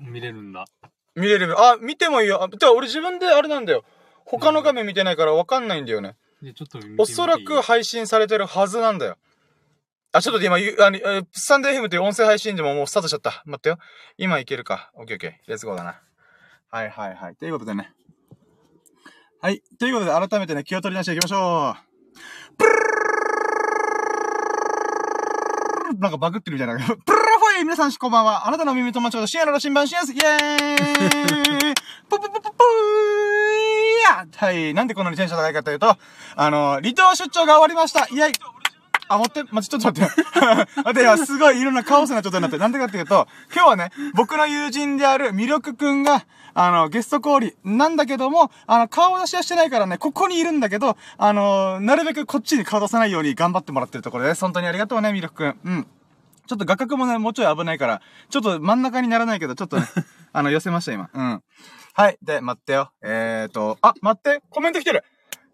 見れるんだ。見れる。あ、見てもいいよ。あ、てか俺自分であれなんだよ。他の画面見てないから分かんないんだよね。でちょっと見てみていい？おそらく配信されてるはずなんだよ。あ、ちょっと今、スタンド FM という音声配信でももうスタートしちゃった。待ってよ。今いけるか。オッケーオッケー。レッツゴーだな。はいはいはい。ということでね。はい。ということで改めてね、気を取り直していきましょう。プルルルル、なんかバグってるみたいな。プルルルフォイ、皆さんこんばんは。あなたの耳と間違う深夜の新版深夜です。イェーイポポポポポー、はい。なんでこんなにテンション高いかというと、離島出張が終わりました。イェイ。あ、ちょっと待って。待って、今すごいいろんなカオスな状態になって、なんでかっていうと、今日はね、僕の友人である魅力くんが、ゲスト降臨なんだけども、顔出しはしてないからね、ここにいるんだけど、なるべくこっちに顔出さないように頑張ってもらってるところです。本当にありがとうね、魅力くん。うん。ちょっと画角もね、もうちょい危ないから、ちょっと真ん中にならないけど、ちょっとね、寄せました、今。うん。はい。で、待ってよ。あ、待って、コメント来てる。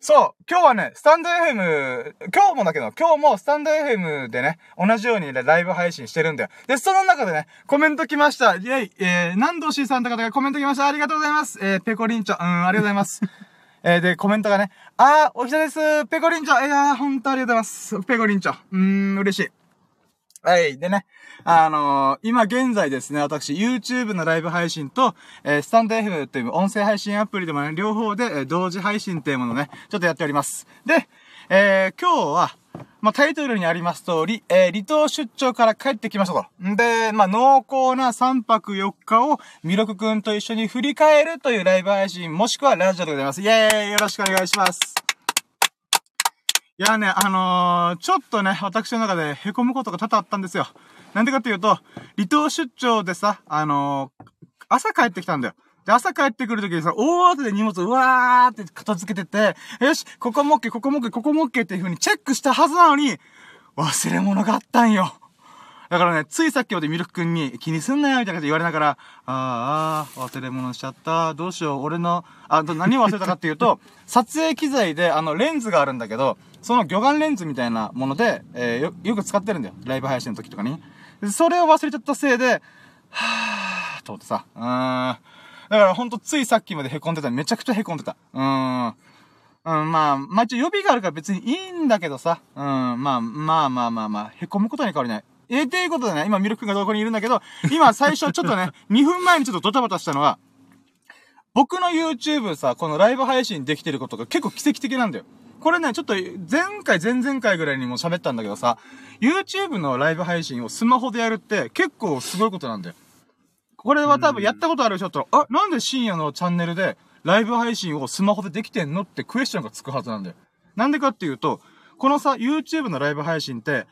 そう、今日はね、スタンド FM、今日もスタンド FM でね、同じようにね、ライブ配信してるんだよ。で、その中でね、コメント来ました。イェイ、何度 C さんとかがコメント来ました。ありがとうございます。ペコリンチョ、ありがとうございます。で、コメントがね、あー、おひたです。ペコリンチョ、いやー、ほんとありがとうございます。ペコリンチョ、嬉しい。はい。でね、今現在ですね、私、YouTube のライブ配信と、スタンド FM という音声配信アプリでもね、両方で、同時配信というものをね、ちょっとやっております。で、今日は、まあ、タイトルにあります通り、離島出張から帰ってきましたと。んで、まあ、濃厚な3泊4日を、みろくくんと一緒に振り返るというライブ配信、もしくはラジオでございます。イェーイ、よろしくお願いします。いやね、ちょっとね、私の中で凹むことが多々あったんですよ。なんでかっていうと、離島出張でさ、朝帰ってきたんだよ。で、朝帰ってくるときにさ、大慌てで荷物、うわーって片付けてて、よし、ここも OK、ここも OK、ここも OK っていう風にチェックしたはずなのに、忘れ物があったんよ。だからね、ついさっきまでミルク君に気にすんなよみたいなこと言われながら、忘れ物しちゃった。どうしよう。俺の、何を忘れたかっていうと、撮影機材で、レンズがあるんだけど、その魚眼レンズみたいなもので、よく使ってるんだよ。ライブ配信の時とかに。それを忘れちゃったせいで、はぁー、と思ってさ、だからほんとついさっきまで凹んでた。めちゃくちゃ凹んでた。まあ、一応予備があるから別にいいんだけどさ、まあ、凹むことに変わりない。ということでね、今、ミルク君がどこにいるんだけど、今、最初、ちょっとね、2分前にちょっとドタバタしたのは、僕の YouTube さ、このライブ配信できてることが結構奇跡的なんだよ。これね、ちょっと、前回、前々回ぐらいにも喋ったんだけどさ、YouTube のライブ配信をスマホでやるって、結構すごいことなんだよ。これは多分、やったことある人だったら、あ、なんで深夜のチャンネルで、ライブ配信をスマホでできてんのってクエスチョンがつくはずなんだよ。なんでかっていうと、このさ、YouTube のライブ配信って、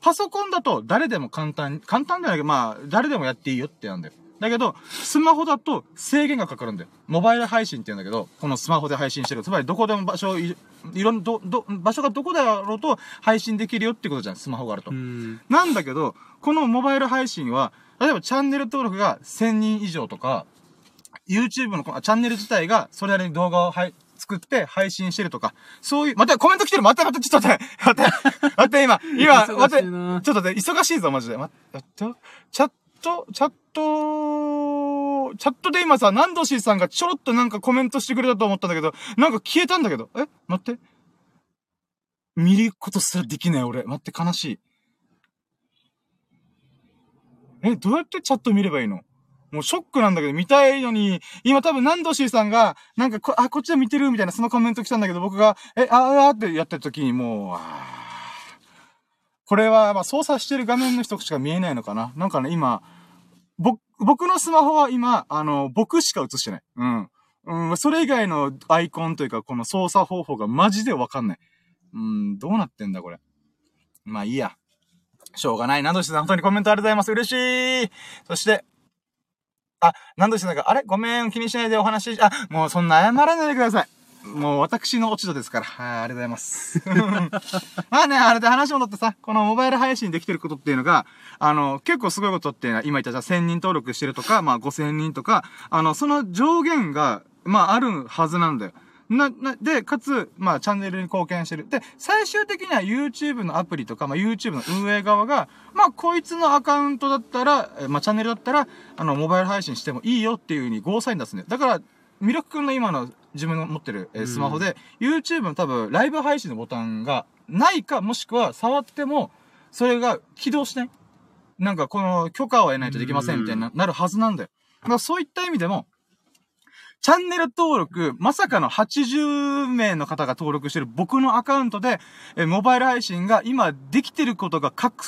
パソコンだと誰でも簡単じゃないけど、まあ、誰でもやっていいよってなんだよ。だけど、スマホだと制限がかかるんだよ。モバイル配信って言うんだけど、このスマホで配信してる。つまりどこでも場所がどこだろうと配信できるよってことじゃん、スマホがあると。なんだけど、このモバイル配信は、例えばチャンネル登録が1000人以上とか、YouTube のこのチャンネル自体がそれなりに動画を作って配信してるとか、そういう、またコメント来てる、また、ちょっと待って、待って、ちょっと待って、忙しいぞ、マジで。チャットで今さ、ナンドシーさんがちょろっとなんかコメントしてくれたと思ったんだけど、なんか消えたんだけど、待って。見ることすらできない俺。待って、悲しい。どうやってチャット見ればいいの？もうショックなんだけど、見たいのに、今多分、ナンドシーさんが、なんかこっちで見てるみたいな、そのコメント来たんだけど、僕が、ってやってる時に、もう、これは、まあ、操作してる画面の人しか見えないのかな。なんかね、今、僕のスマホは今、僕しか映してない。それ以外のアイコンというか、この操作方法がマジでわかんない。どうなってんだ、これ。まあ、いいや。しょうがない。ナンドシーさん、本当にコメントありがとうございます。嬉しい。そして、何度してたか、ごめん、気にしないでお話し、もうそんな謝らないでください。もう私の落ち度ですから。はい、ありがとうございます。あれで話戻ってさ、このモバイル配信できてることっていうのが、結構すごいことっていうのは、今言った1000人登録してるとか、まあ5000人とか、その上限が、まああるはずなんだよ。で、かつ、まあ、チャンネルに貢献してる。で、最終的には YouTube のアプリとか、まあ、YouTube の運営側が、まあ、こいつのアカウントだったら、まあ、チャンネルだったら、モバイル配信してもいいよっていう風にゴーサイン出すんだよ。だから、ミルク君の今の自分の持ってるスマホで、YouTube の多分、ライブ配信のボタンがないか、もしくは触っても、それが起動しない。なんか、この許可を得ないとできませんみたいになるはずなんだよ。だから、そういった意味でも、チャンネル登録、まさかの80名の方が登録してる僕のアカウントで、モバイル配信が今できてることが確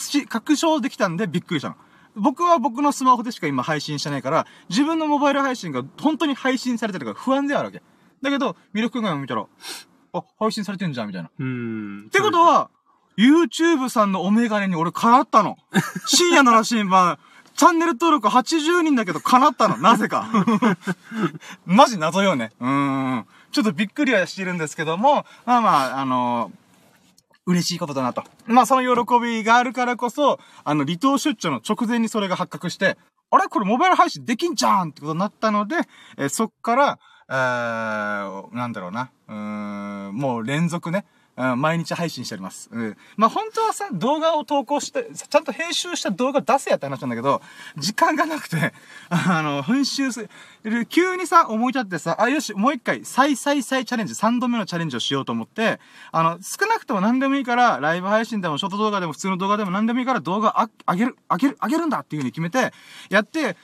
証できたんでびっくりしたの。僕は僕のスマホでしか今配信してないから、自分のモバイル配信が本当に配信されてるから不安ではあるわけ。だけど、ミルク君が見たら、あ、配信されてんじゃん、みたいな。ってことは、YouTube さんのお眼鏡に俺叶ったの。深夜のらしい版。チャンネル登録80人だけど叶ったの。なぜか。マジ謎よね。ちょっとびっくりはしてるんですけども、まあまあ、嬉しいことだなと。まあその喜びがあるからこそ、離島出張の直前にそれが発覚して、あれこれモバイル配信できんじゃんってことになったので、そっから、なんだろうな。もう連続ね。毎日配信しております。まあ、本当はさ、動画を投稿して、ちゃんと編集した動画出せやって話なんだけど、時間がなくて、編集する、急にさ、思い立ってさ、あ、よし、もう一回、再チャレンジ、3度目のチャレンジをしようと思って、少なくとも何でもいいから、ライブ配信でも、ショート動画でも、普通の動画でも何でもいいから、動画あげるんだっていう風に決めて、やって、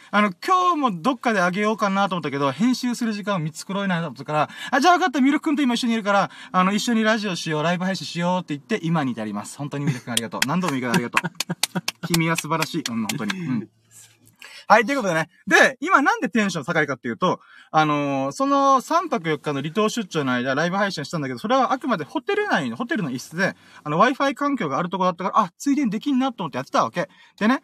今日もどっかであげようかなと思ったけど、編集する時間を見繕えないと思ったから、あ、じゃあ分かった、ミルク君と今一緒にいるから、一緒にラジオしよう。ライブ配信しようって言って、今に至ります。本当にミルク君ありがとう。何度も言い方ありがとう。君は素晴らしい。うん、本当に。うん。はい、ということでね。で、今なんでテンション高いかっていうと、その3泊4日の離島出張の間、ライブ配信したんだけど、それはあくまでホテルの一室で、Wi-Fi 環境があるとこだったから、あ、ついでにできんなと思ってやってたわけ。でね、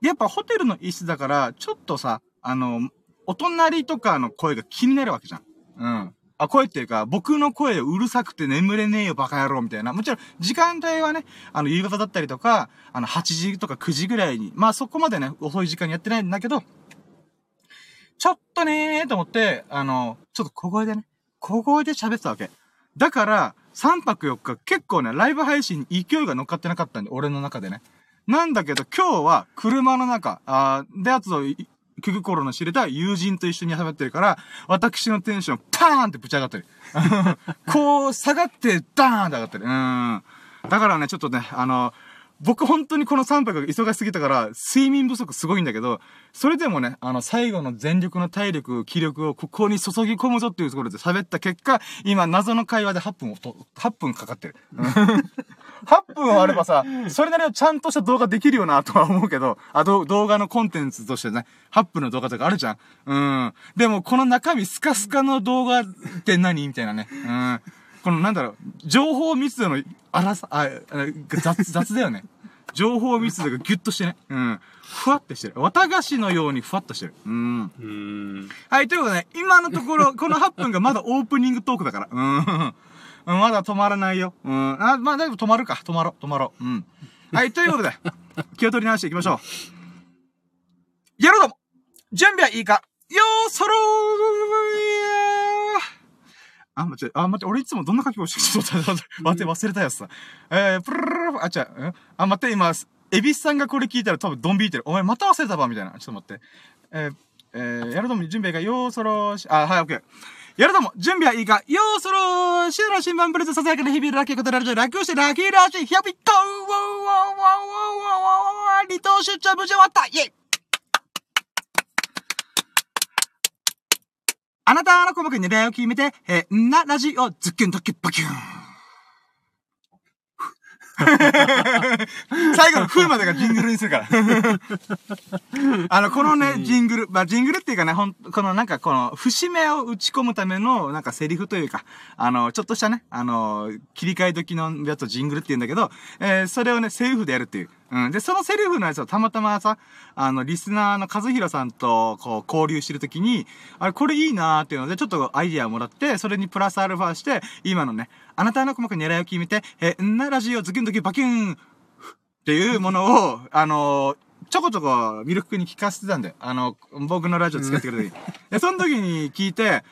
やっぱホテルの一室だから、ちょっとさ、お隣とかの声が気になるわけじゃん。うん。あ、声っていうか、僕の声うるさくて眠れねえよバカ野郎みたいな。もちろん、時間帯はね、夕方だったりとか、8時とか9時ぐらいに、まあそこまでね、遅い時間にやってないんだけど、ちょっとねーと思って、ちょっと小声で喋ってたわけ。だから、3泊4日結構ね、ライブ配信に勢いが乗っかってなかったんで、俺の中でね。なんだけど、今日は車の中、で、やつを、気心の知れた友人と一緒に喋ってるから、私のテンション、パーンってぶち上がってる。こう、下がって、ダーンって上がってる。だからね、ちょっとね、僕本当にこの3泊が忙しすぎたから、睡眠不足すごいんだけど、それでもね、最後の全力の体力、気力をここに注ぎ込むぞっていうところで喋った結果、今、謎の会話で8分かかってる。8分あればさ、それなりのちゃんとした動画できるよなとは思うけど、動画のコンテンツとしてね、8分の動画とかあるじゃん。でも、この中身スカスカの動画って何みたいなね。このなんだろう、情報密度の雑だよね。情報密度がギュッとしてね。ふわってしてる。綿菓子のようにふわっとしてる。はい、ということでね、今のところ、この8分がまだオープニングトークだから。まだ止まらないよ。あ、まあ、だいぶ止まるか。止まろう。はい、ということで、気を取り直していきましょう。やろうども準備はいいかよーそろーあ、待って、俺いつもどんな書き方してるの忘れたやつさ。プルルルル、待って、今、エビスさんがこれ聞いたら多分ドン引いてる。お前また忘れたばみたいな。ちょっと待って。やろうども準備はいいかよーそろーし。あ、はい、オッケー。やるども、準備はいいかよーそろー深夜の新聞ブルースささやかな日々ラッキーことラジオ楽をしてラッキーラッシーヒャビットー離島出張無事終わったイェイあなたの細かい狙いを決めて、変なラジオズッキュンドッキュッバキュン最後の風までがジングルにするからこのね、ジングル、まあ、ジングルっていうかね、この節目を打ち込むための、なんかセリフというか、ちょっとしたね、切り替え時のやつをジングルって言うんだけど、それをね、セリフでやるっていう。で、そのセリフのやつをたまたまさ、リスナーの和弘さんと、こう、交流してるときに、あれ、これいいなーっていうので、ちょっとアイディアをもらって、それにプラスアルファして、今のね、あなたの細かい狙いを決めて、ラジオズキュンドキュバキュンっていうものを、ちょこちょこミルク君に聞かせてたんだよ。僕のラジオ使ってくれた時に。で、その時に聞いて、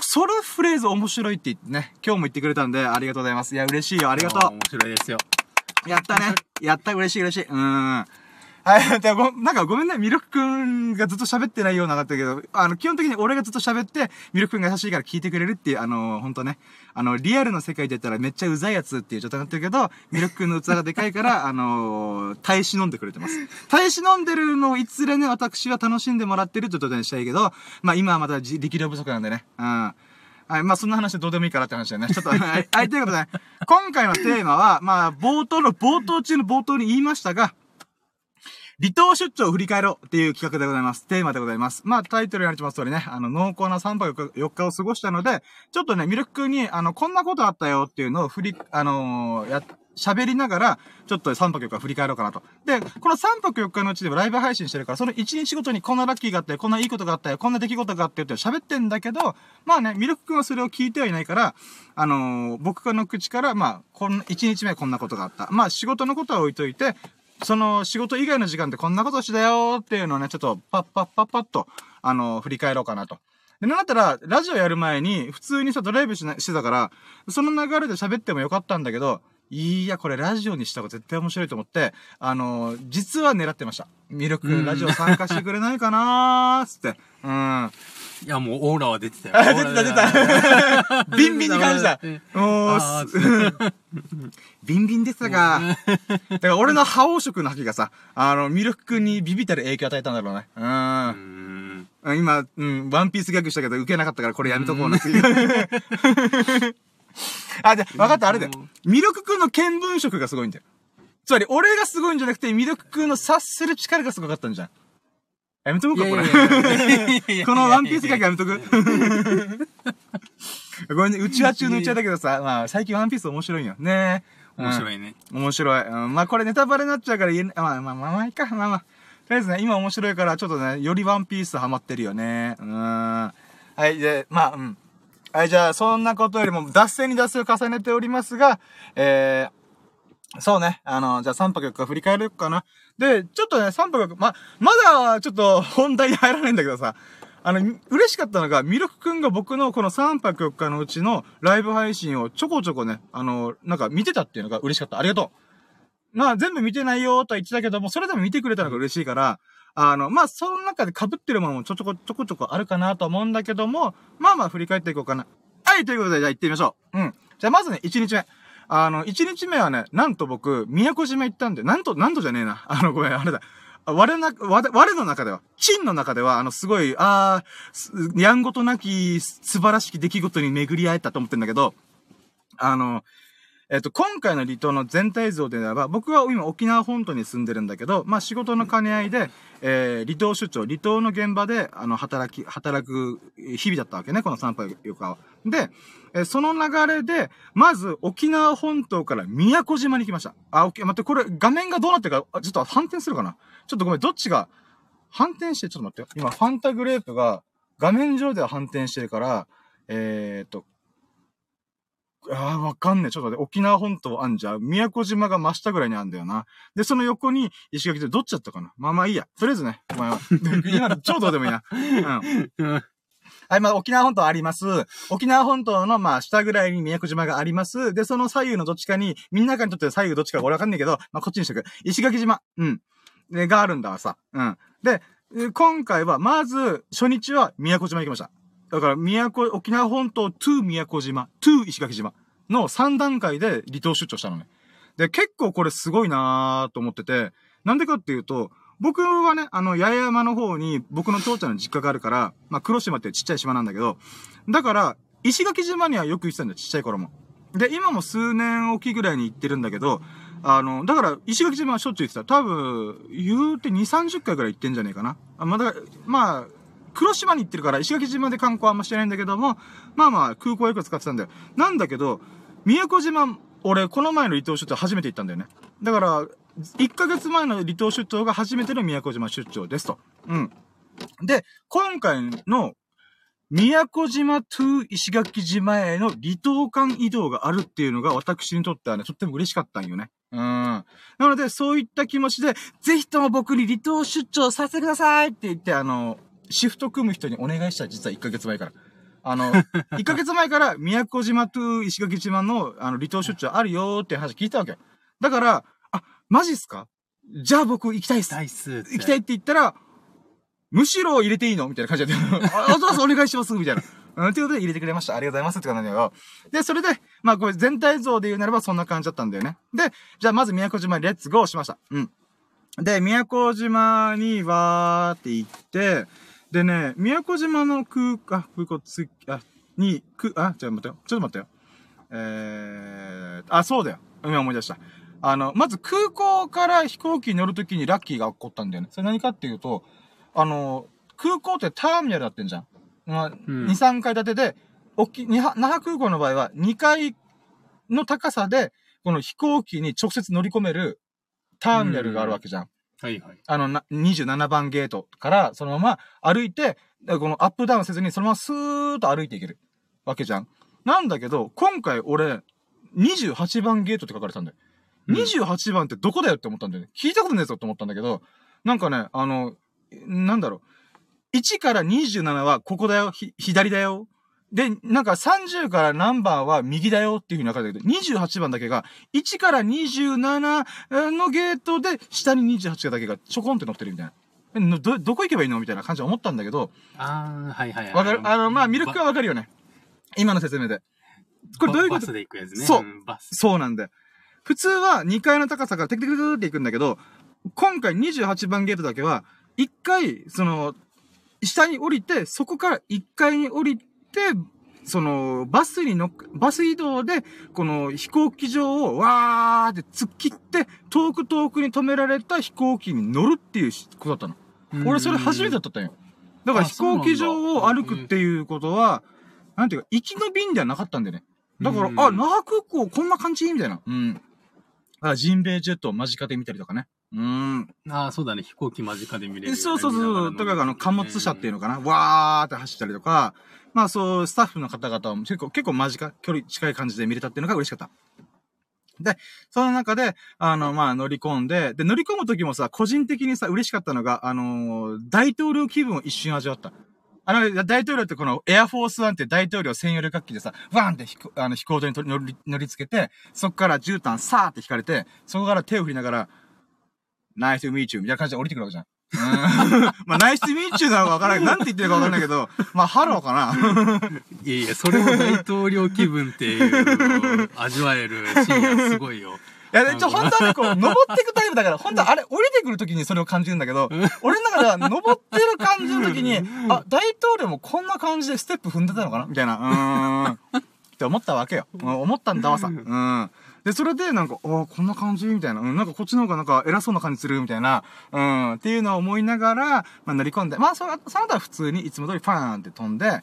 そのフレーズ面白いって言ってね、今日も言ってくれたんで、ありがとうございます。いや、嬉しいよ、ありがとう。面白いですよ。やったね。やった、嬉しい、嬉しい。はい、でもなんかごめんね、ミルクくんがずっと喋ってないようなだったけど、基本的に俺がずっと喋って、ミルクくんが優しいから聞いてくれるっていう、ほんとね、リアルの世界で言ったらめっちゃうざいやつっていう状態になってるけど、ミルクくんの器がでかいから、耐え忍んでくれてます。耐え忍んでるのをいつれね、私は楽しんでもらってるって状態にしたいけど、まあ今はまた力量不足なんでね、はい、まあ、そんな話どうでもいいからって話だよね。ちょっと、はい、ということでね、今回のテーマは、まあ、冒頭に言いましたが、離島出張を振り返ろうっていう企画でございます。テーマでございます。まあ、タイトルにあります通りね、濃厚な3泊4日を過ごしたので、ちょっとね、ミルク君に、こんなことあったよっていうのを喋りながら、ちょっと3泊4日振り返ろうかなと。で、この3泊4日のうちでもライブ配信してるから、その1日ごとにこんなラッキーがあって、こんないいことがあって、こんな出来事があってって喋ってんだけど、まあね、ミルク君はそれを聞いてはいないから、僕の口から、まあ、1日目こんなことがあった。まあ、仕事のことは置いといて、その仕事以外の時間ってこんなことしたよーっていうのをね、ちょっとパッと、振り返ろうかなと。で、なんだったら、ラジオやる前に、普通にさ、ドライブしてたから、その流れで喋ってもよかったんだけど、いや、これラジオにした方が絶対面白いと思って、実は狙ってました。ミルク君、ラジオ参加してくれないかなー、つって。いや、もうオーラは出てたよ。出てた。ビンビンに感じた。もう、ビンビンでしたか。だから俺の覇王色の覇気がさ、ミルク君にビビたる影響を与えたんだろうね。今、ワンピースギャグしたけど受けなかったからこれやめとこうなっていう。あ、じゃあ、わかった、あれだよ。ミルク君の見聞色がすごいんだよ。つまり、俺がすごいんじゃなくて、ミルク君の察する力がすごかったんじゃん。やめとこうか、これ。このワンピースだけやめとく。ごめんね、うちわ中のうちわだけどさ、まあ、最近ワンピース面白いよ。ねえ。面白いね。面白い。まあ、これネタバレになっちゃうから言えない。まあ、いいか。まあ。とりあえずね、今面白いから、ちょっとね、よりワンピースハマってるよね。はい、で、まあ、はい、じゃあ、そんなことよりも、脱線に脱線を重ねておりますが、そうね。じゃあ3泊4日振り返るかな。で、ちょっとね、3泊4日、まだ、ちょっと本題に入らないんだけどさ、嬉しかったのが、ミルクくんが僕のこの3泊4日のうちのライブ配信をちょこちょこね、なんか見てたっていうのが嬉しかった。ありがとう。まあ、全部見てないよとは言ってたけども、それでも見てくれたのが嬉しいから、まあ、その中で被ってるものもちょこちょこあるかなと思うんだけども、まあ振り返っていこうかな。はい、ということで、じゃあ行ってみましょう。じゃあまずね、1日目。1日目はね、なんと僕、宮古島行ったんで、なんとじゃねえな。ごめん、あれだ。我の中では、陳の中では、すごい、やんごとなき、素晴らしき出来事に巡り合えたと思ってんだけど、今回の離島の全体像で言えば、僕は今沖縄本島に住んでるんだけど、まあ、仕事の兼ね合いで、離島出張、離島の現場で、働く日々だったわけね、この3泊4日は。で、その流れで、まず沖縄本島から宮古島に来ました。あ、待って、これ画面がどうなってるか、ちょっと反転するかな。ちょっとごめん、どっちが、反転して、ちょっと待ってよ。今、ファンタグレープが画面上では反転してるから、わかんねえ。ちょっと待って、沖縄本島あんじゃん。宮古島が真下ぐらいにあんだよな。で、その横に石垣でどっちだったかな。まあいいや。とりあえずね。今の超どうでもいいな。はい、まあ沖縄本島あります。沖縄本島のまあ下ぐらいに宮古島があります。で、その左右のどっちかに、みんなからにとって左右どっちか俺わかんねえけど、まあこっちにしとく。石垣島。があるんだわさ。で、今回は、まず、初日は宮古島行きました。だから、沖縄本島、to 宮古島、to 石垣島の3段階で離島出張したのね。で、結構これすごいなーと思ってて、なんでかっていうと、僕はね、八重山の方に僕の父ちゃんの実家があるから、まあ、黒島ってちっちゃい島なんだけど、だから、石垣島にはよく行ってたんだよ、ちっちゃい頃も。で、今も数年おきぐらいに行ってるんだけど、だから、石垣島はしょっちゅう行ってた。多分、言うて2、30回ぐらい行ってんじゃねえかな。まあ、黒島に行ってるから、石垣島で観光あんましてないんだけども、まあ、空港よく使ってたんだよ。なんだけど、宮古島、俺、この前の離島出張初めて行ったんだよね。だから、1ヶ月前の離島出張が初めての宮古島出張ですと。で、今回の、宮古島 to 石垣島への離島間移動があるっていうのが、私にとってはね、とっても嬉しかったんよね。なので、そういった気持ちで、ぜひとも僕に離島出張させてくださいって言って、シフト組む人にお願いした、実は1ヶ月前から。1ヶ月前から宮古島と石垣島の離島出張あるよーって話聞いたわけ。だから、あ、マジっすか？じゃあ僕行きたいっす。行きたいって言ったら、むしろ入れていいのみたいな感じで、あ、お願いしますみたいな。ということで入れてくれました。ありがとうございますって感じだよ。で、それで、まあこれ全体像で言うならばそんな感じだったんだよね。で、じゃあまず宮古島レッツゴーしました。うん。で、宮古島にわーって行って、でね、宮古島の空港つ、あ、に、く、あ、じゃあ待ってよ。ちょっと待ってよ。あ、そうだよ。今思い出した。まず空港から飛行機に乗るときにラッキーが起こったんだよね。それ何かっていうと、空港ってターミナルだってんじゃん。まあ、2、3階建てで、那覇空港の場合は2階の高さで、この飛行機に直接乗り込めるターミナルがあるわけじゃん。はいはい。27番ゲートからそのまま歩いて、このアップダウンせずにそのままスーッと歩いていけるわけじゃん。なんだけど、今回俺、28番ゲートって書かれてたんだよ。うん、28番ってどこだよって思ったんだよね。聞いたことねえぞって思ったんだけど、なんかね、なんだろう。1から27はここだよ、左だよ。で、なんか30から何番は右だよっていう風に分かるんだけど、28番だけが、1から27のゲートで、下に28だけがちょこんって乗ってるみたいな。どこ行けばいいのみたいな感じは思ったんだけど。ああ、はいはいはい。わかる？まあ、魅力はわかるよね。今の説明で。これどういうこと？バスで行くやつね。そう。そうなんだよ。普通は2階の高さからテクテクテクって行くんだけど、今回28番ゲートだけは、1回、下に降りて、そこから1階に降りて、バス移動で、この飛行機場をわーって突っ切って、遠くに止められた飛行機に乗るっていうことだったの。俺それ初めてだったんよ。だから飛行機場を歩くっていうことは、なんていうか、行きの便ではなかったんだよね。だから、あ、那覇空港こんな感じみたいな。うん。あ、ジンベエジェットを間近で見たりとかね。ああ、そうだね。飛行機間近で見れる、ね。そうそうそう。とか、貨物車っていうのかな。わーって走ったりとか、まあそう、スタッフの方々も結構間近、距離近い感じで見れたっていうのが嬉しかった。で、その中で、まあ乗り込んで、で、乗り込む時もさ、個人的にさ、嬉しかったのが、大統領気分を一瞬味わった。大統領ってこのエアフォースワンって大統領専用旅客機でさ、ワーンって飛行場に乗りつけて、そこから絨毯さーって引かれて、そこから手を振りながら、ナイスミーチューみたいな感じで降りてくるわけじゃん。まあ、ナイスミーチューなのかわからないけど、なんて言ってるかわからないけど、まあ、ハローかな。いやいや、それも大統領気分っていう、味わえるシーンがすごいよ。いや、本当はね、こう、登っていくタイプだから、本当はあれ、降りてくるときにそれを感じるんだけど、俺の中では登ってる感じのときに、あ、大統領もこんな感じでステップ踏んでたのかなみたいな、って思ったわけよ。思ったんだわさ。で、それでなんか、ああ、こんな感じみたいな。なんかこっちの方がなんか偉そうな感じするみたいな。っていうのを思いながら、まあ乗り込んで、まあその後は普通にいつも通りパーンって飛んで、行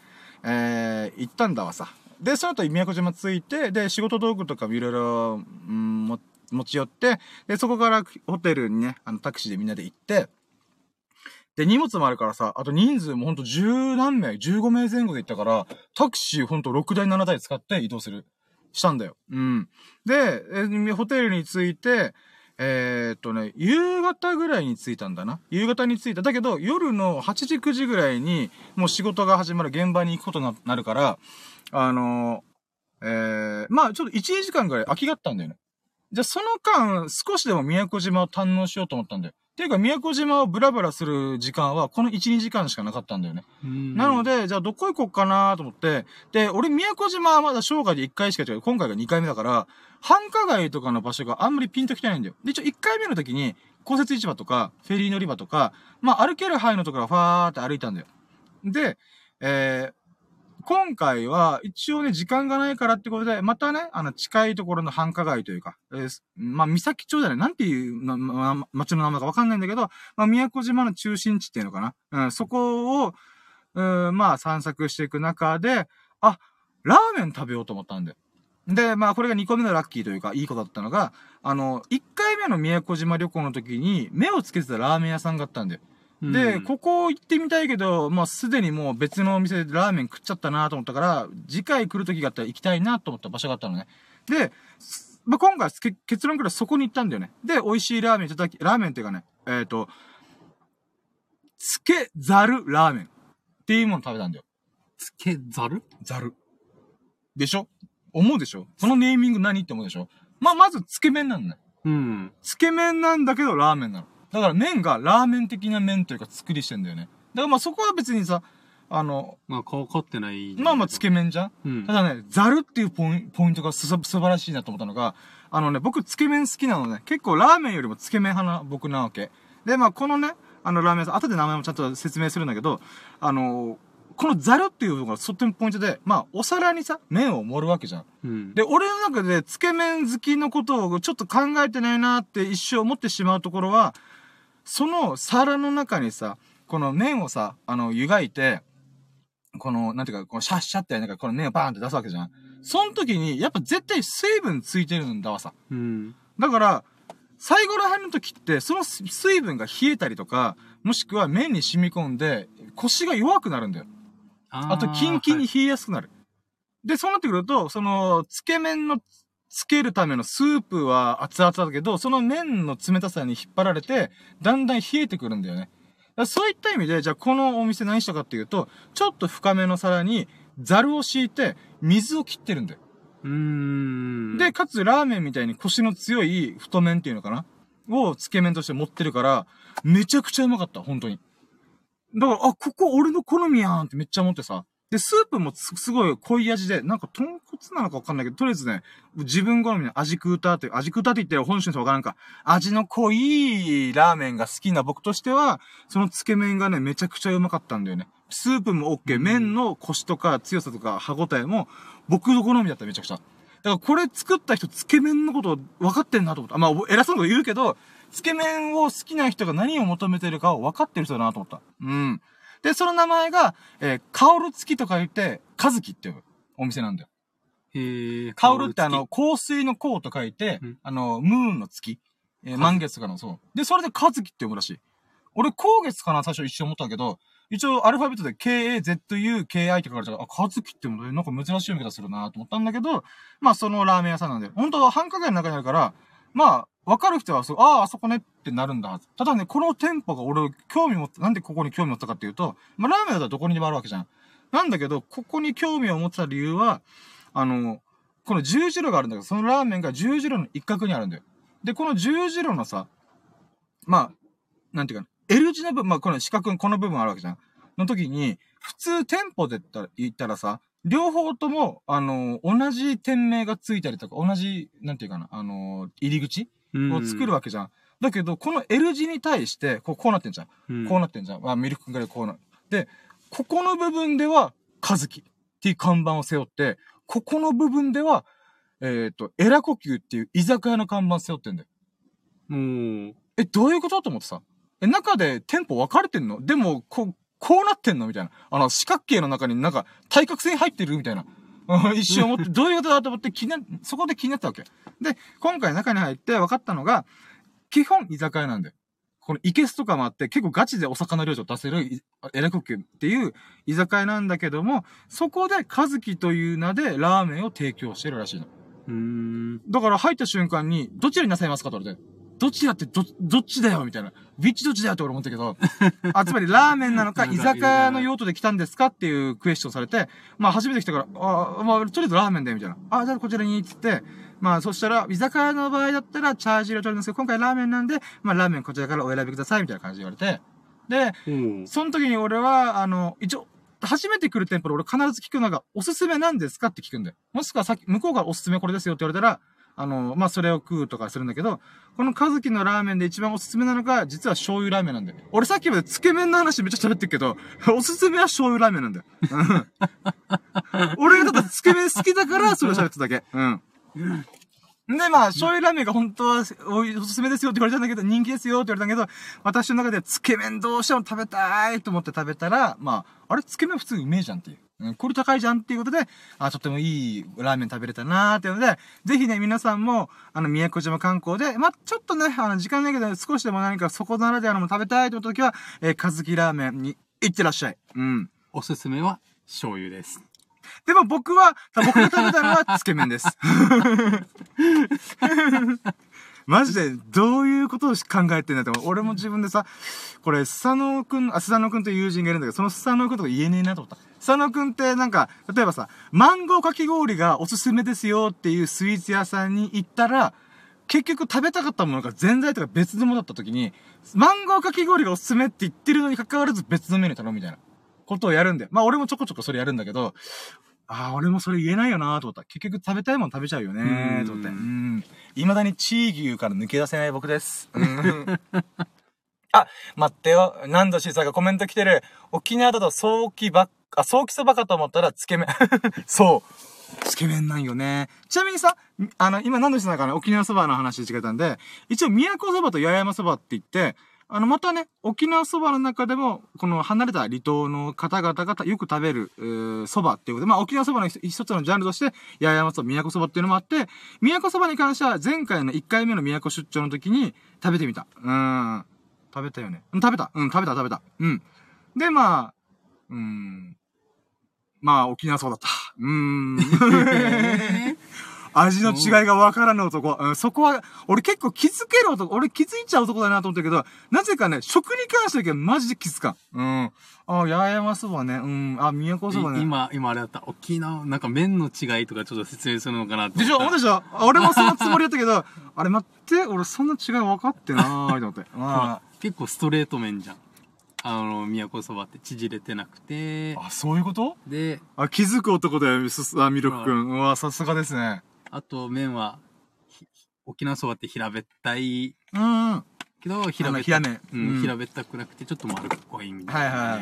ったんだわさ。で、その後宮古島着いて、で、仕事道具とかもいろいろ、持ち寄って、で、そこからホテルにね、タクシーでみんなで行って、で、荷物もあるからさ、あと人数もほんと10何名、15名前後で行ったから、タクシーほんと6台、7台使って移動する。したんだよ。うん。で、ホテルに着いて、ね、夕方ぐらいに着いたんだな。夕方に着いた。だけど、夜の8時、9時ぐらいに、もう仕事が始まる現場に行くことになるから、まあ、ちょっと1、2時間ぐらい空きがあったんだよね。じゃあ、その間、少しでも宮古島を堪能しようと思ったんだよ。っていうか、宮古島をブラブラする時間は、この1、2時間しかなかったんだよね。なので、じゃあどこ行こうかなと思って、で、俺宮古島はまだ生涯で1回しか違う。今回が2回目だから、繁華街とかの場所があんまりピンときてないんだよ。で、一応1回目の時に、公設市場とか、フェリー乗り場とか、まあ歩ける範囲のところをファーって歩いたんだよ。で、今回は一応ね、時間がないからってことで、またね、近いところの繁華街というか、まあ、三崎町じゃない、なんていうの、町の名前かわかんないんだけど、まあ、宮古島の中心地っていうのかな。そこを、まあ、散策していく中で、あ、ラーメン食べようと思ったんで。で、まあ、これが2個目のラッキーというか、いいことだったのが、1回目の宮古島旅行の時に、目をつけてたラーメン屋さんがあったんで。で、ここ行ってみたいけど、まあ、すでにもう別のお店でラーメン食っちゃったなと思ったから、次回来る時があったら行きたいなと思った場所があったのね。で、まあ、今回結論からそこに行ったんだよね。で、美味しいラーメンラーメンっていうかね、つけざるラーメンっていうもの食べたんだよ。つザルでしょ、思うでしょ、そのネーミング何って思うでしょ。まあ、まずつけ麺なんだよ。うん。つけ麺なんだけどラーメンなの。だから麺がラーメン的な麺というか作りしてんだよね。だからまあそこは別にさ、まあこう凝ってない。まあまあつけ麺じゃん、うん、ただね、ザルっていうポイントが素晴らしいなと思ったのが、僕つけ麺好きなのね。結構ラーメンよりもつけ麺派な僕なわけ。で、まあこのね、ラーメン屋さん、後で名前もちゃんと説明するんだけど、このザルっていうのがとってもポイントで、まあ、お皿にさ、麺を盛るわけじゃん。うん、で、俺の中で、つけ麺好きのことをちょっと考えてないなって一生思ってしまうところは、その皿の中にさ、この麺をさ、湯がいて、この、なんていうか、このシャッシャッって、なんかこの麺をバーンって出すわけじゃん。その時に、やっぱ絶対水分ついてるんだわさ。うん、だから、最後ら辺の時って、その水分が冷えたりとか、もしくは麺に染み込んで、腰が弱くなるんだよ。あと、キンキンに冷えやすくなる。はい、で、そうなってくると、その、つけ麺のつけるためのスープは熱々だけど、その麺の冷たさに引っ張られて、だんだん冷えてくるんだよね。だそういった意味で、じゃあこのお店何したかっていうと、ちょっと深めの皿にザルを敷いて、水を切ってるんだよ。で、かつラーメンみたいに腰の強い太麺っていうのかなをつけ麺として持ってるから、めちゃくちゃうまかった、本当に。だから、あ、ここ俺の好みやんってめっちゃ思ってさ。で、スープもすごい濃い味で、なんか豚骨なのかわかんないけど、とりあえずね、自分好みの味クーターっていう、味クーターって言って本州の人わからんか、味の濃いラーメンが好きな僕としては、そのつけ麺がね、めちゃくちゃうまかったんだよね。スープも OK、麺のコシとか強さとか歯応えも、僕の好みだっためちゃくちゃ。だからこれ作った人、つけ麺のこと分かってんなと思った。まあ、偉そうなこと言うけど、つけ麺を好きな人が何を求めてるかを分かってる人だなと思った。うん。で、その名前が、カオル付きとか言って、カズキっていうお店なんだよ。カオルって香水の香と書いて、ムーンの月。満月とかの、そう。で、それでカズキって呼ぶらしい。俺、光月かな最初一瞬思ったけど、一応アルファベットで KAZUKI って書かれちゃう。あ、カズキってもなんか珍しい読み方するなと思ったんだけど、まあ、そのラーメン屋さんなんで、本当は繁華街の中にあるから、まあ、わかる人はそう、ああ、あそこねってなるんだ。ただね、この店舗が俺、興味持って、なんでここに興味持ったかっていうと、まあ、ラーメンだったらどこにでもあるわけじゃん。なんだけど、ここに興味を持った理由は、この十字路があるんだけど、そのラーメンが十字路の一角にあるんだよ。で、この十字路のさ、まあ、なんていうか、L 字の部分、まあ、この四角のこの部分あるわけじゃん。の時に、普通店舗で言ったらさ、両方とも、同じ店名がついたりとか、同じ、なんていうかな、入り口を作るわけじゃん。だけど、この L 字に対して、こうなってんじゃん。こうなってんじゃん。まあ、ミルクくんからこうなる。で、ここの部分では、カズキっていう看板を背負って、ここの部分では、エラ呼吸っていう居酒屋の看板を背負ってんだよ。どういうことと思ってさ。中で店舗分かれてんの？でも、こうなってんのみたいな。四角形の中になんか、対角線入ってるみたいな。一瞬思って、どういうことだと思ってそこで気になったわけ。で、今回中に入って分かったのが、基本居酒屋なんだよ。このイケスとかもあって、結構ガチでお魚料理を出せる、エラ呼吸っていう居酒屋なんだけども、そこでカズキという名でラーメンを提供してるらしいの。だから入った瞬間に、どちらになさいますかと言われて。どっちだってどっちだよみたいな。ビッチどっちだよって俺思ったけど。つまりラーメンなのか、居酒屋の用途で来たんですかっていうクエスチョンされて、まあ初めて来たから、まあとりあえずラーメンだよみたいな。あ、じゃあこちらにつって、まあそしたら、居酒屋の場合だったらチャージ料取るんですけど、今回ラーメンなんで、まあラーメンこちらからお選びくださいみたいな感じで言われて。で、その時に俺は、一応、初めて来る店舗で俺必ず聞くのが、おすすめなんですかって聞くんだよ。もしくは向こうからおすすめこれですよって言われたら、まあ、それを食うとかするんだけど、このカズキのラーメンで一番おすすめなのが、実は醤油ラーメンなんだよ。俺さっきまでつけ麺の話めっちゃ喋ってるけど、おすすめは醤油ラーメンなんだよ。俺がただつけ麺好きだから、それを喋ってただけ。で、まあ、醤油ラーメンが本当はおすすめですよって言われたんだけど、人気ですよって言われたんだけど、私の中でつけ麺どうしても食べたいと思って食べたら、まあ、あれつけ麺普通うめえじゃんっていう。これ高いじゃんっていうことで、とってもいいラーメン食べれたなーっていうので、ぜひね、皆さんも、宮古島観光で、まあ、ちょっとね、時間ないけど、少しでも何かそこならではのも食べたいという時は、カズキラーメンに行ってらっしゃい。おすすめは、醤油です。でも僕が食べたのは、つけ麺です。マジでどういうことを考えてんだって、俺も自分でさ、これ、スサノオくんという友人がいるんだけど、そのスサノオくんとか言えねえなと思った。スサノオくんってなんか、例えばさ、マンゴーかき氷がおすすめですよっていうスイーツ屋さんに行ったら、結局食べたかったものが全体とか別のものだった時に、マンゴーかき氷がおすすめって言ってるのに関わらず別のメニュー頼むみたいなことをやるんで。まあ俺もちょこちょこそれやるんだけど、ああ、俺もそれ言えないよなーと思った。結局食べたいもん食べちゃうよねーと思って。未だにチー牛から抜け出せない僕です。あ、待ってよ。何度しーさんがコメント来てる。沖縄だとソーキそばかと思ったらつけ麺。そう。つけ麺なんよね。ちなみにさ、今何度しーさんから沖縄そばの話してくれたんで、一応宮古そばと八重山そばって言って、またね、沖縄そばの中でも、この離れた離島の方々がよく食べる、そばっていうことで、まあ沖縄そばの一つのジャンルとして、八重山そば、宮古そばっていうのもあって、宮古そばに関しては前回の1回目の宮古出張の時に食べてみた。食べたよね。食べた。で、まあ、まあ沖縄そばだった。味の違いが分からぬ男。そこは、俺結構気づける男、俺気づいちゃう男だなと思ったけど、なぜかね、食に関してだけマジで気づかん。あ、八重山そばね。あ、宮古そばね。今あれだった。沖縄、なんか麺の違いとかちょっと説明するのかなって。でしょ、でしょ。俺もそのつもりだったけど、あれ待って、俺そんな違い分かってなーって思って。結構ストレート麺じゃん。宮古そばって縮れてなくて。あ、そういうこと?で、あ、気づく男だよ、ミルクくん。うわ、さすがですね。あと、麺は、沖縄そばって平べったい。けど、平べったくなくて、ちょっと丸っこいみたいな。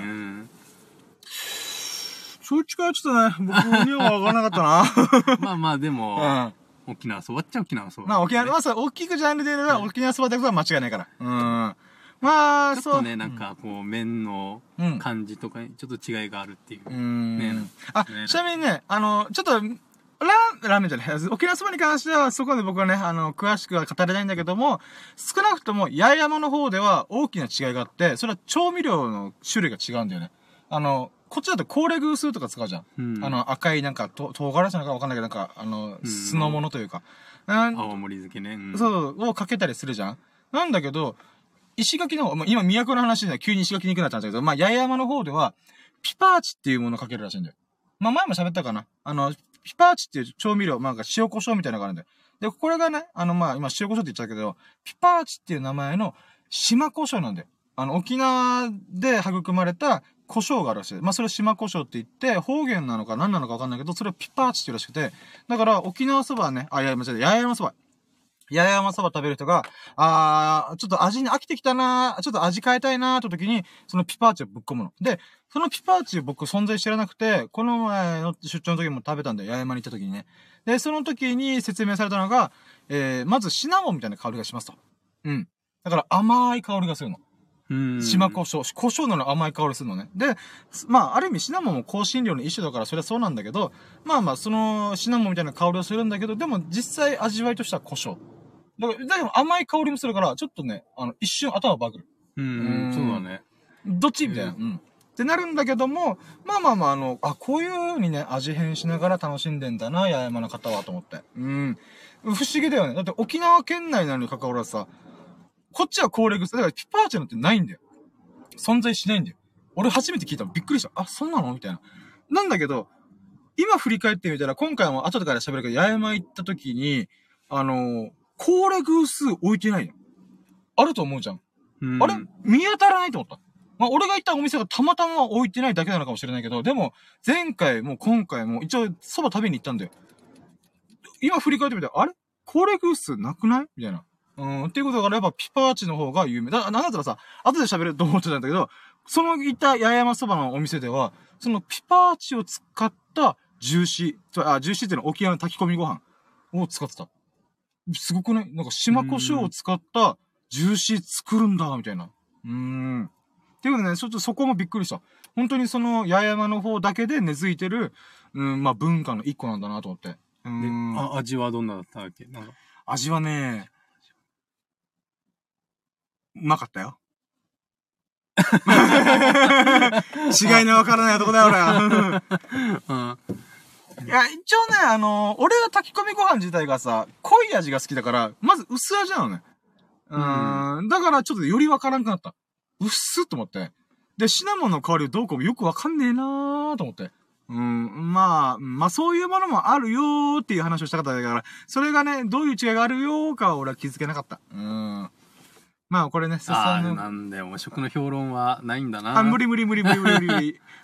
そういう違いはちょっとね、僕には分からなかったな。まあまあ、でも、沖縄そばっちゃ沖縄そば。まあ、沖縄、まあ、大きくジャンルで言えば、沖縄そばってことは間違いないから。まあ、そう。ちょっとね、なんか、こう、麺の感じとかに、ちょっと違いがあるっていう。あ、ちなみにね、ちょっと、ラーメンじゃない。沖縄そばに関しては、そこで僕はね、詳しくは語れないんだけども、少なくとも、八重山の方では大きな違いがあって、それは調味料の種類が違うんだよね。こっちだと、コーレグースとか使うじゃん。赤いなんか、唐辛子なんかわかんないけど、なんか、酢の物というか。青森漬けね。そう、をかけたりするじゃん。なんだけど、石垣の方、今、宮古の話で急に石垣に行くなっちゃうんだけど、まあ、八重山の方では、ピパーチっていうものをかけるらしいんだよ。まあ、前も喋ったかな。ピパーチっていう調味料、なんか塩胡椒みたいなのがあるんだよ。で、これがね、まあ、今塩胡椒って言っちゃったけど、ピパーチっていう名前の島胡椒なんだよ。沖縄で育まれた胡椒があるらしい。まあ、それを島胡椒って言って、方言なのか何なのかわかんないけど、それをピパーチっていうらしくて、だから沖縄そばはね、あ、いや、間違えた、八重山そば。八重山そば食べる人が、ちょっと味に飽きてきたなー、ちょっと味変えたいなーって時に、そのピパーチをぶっ込むの。で、そのピパーチを僕存在知らなくて、この前の出張の時も食べたんだよ、八重山に行った時にね。で、その時に説明されたのが、まずシナモンみたいな香りがしますと。だから甘い香りがするの。島胡椒。胡椒なの甘い香りするのね。で、まあ、ある意味シナモンも香辛料の一種だからそれはそうなんだけど、まあまあ、そのシナモンみたいな香りをするんだけど、でも実際味わいとしては胡椒。だから甘い香りもするから、ちょっとね、一瞬頭バグる。そうだね。どっちみたいな。ってなるんだけども、まあまあまあ、こういう風にね、味変しながら楽しんでんだな、八重山の方は、と思って。不思議だよね。だって沖縄県内なのに関わらずさ、こっちは高レグス。だからピパーチェなんてないんだよ。存在しないんだよ。俺初めて聞いたの。びっくりした。あ、そうなのみたいな。なんだけど、今振り返ってみたら、今回も後でから喋るけど、八重山行った時に、コーレ偶数置いてないの。あると思うじゃん。あれ見当たらないと思った。まあ、俺が行ったお店がたまたま置いてないだけなのかもしれないけど、でも、前回も今回も一応蕎麦食べに行ったんだよ。今振り返ってみたら、あれコーレ偶数なくないみたいな。っていうことがあれば、ピパーチの方が有名。だったらさ、後で喋ると思ってたんだけど、その行った八重山そばのお店では、そのピパーチを使ったジューシーっていうのは沖縄の炊き込みご飯を使ってた。すごくね、なんか島胡椒を使ったジューシー作るんだ、みたいな。っていうことでね、ちょっとそこもびっくりした。本当にその八重山の方だけで根付いてる、まあ文化の一個なんだなと思って。味はどんなだったわけ?なんか味はね、うまかったよ。違いのわからない男だよ、俺は。いや、一応ね、俺は炊き込みご飯自体がさ、濃い味が好きだから、まず薄味なのね。だからちょっとよりわからんくなった。薄っと思って。で、シナモンの香りをどうこうよくわかんねえなーと思って。まあそういうものもあるよーっていう話をしたかっただから、それがね、どういう違いがあるよーかは俺は気づけなかった。まあこれね、なんで、お前食の評論はないんだな。あ、無理。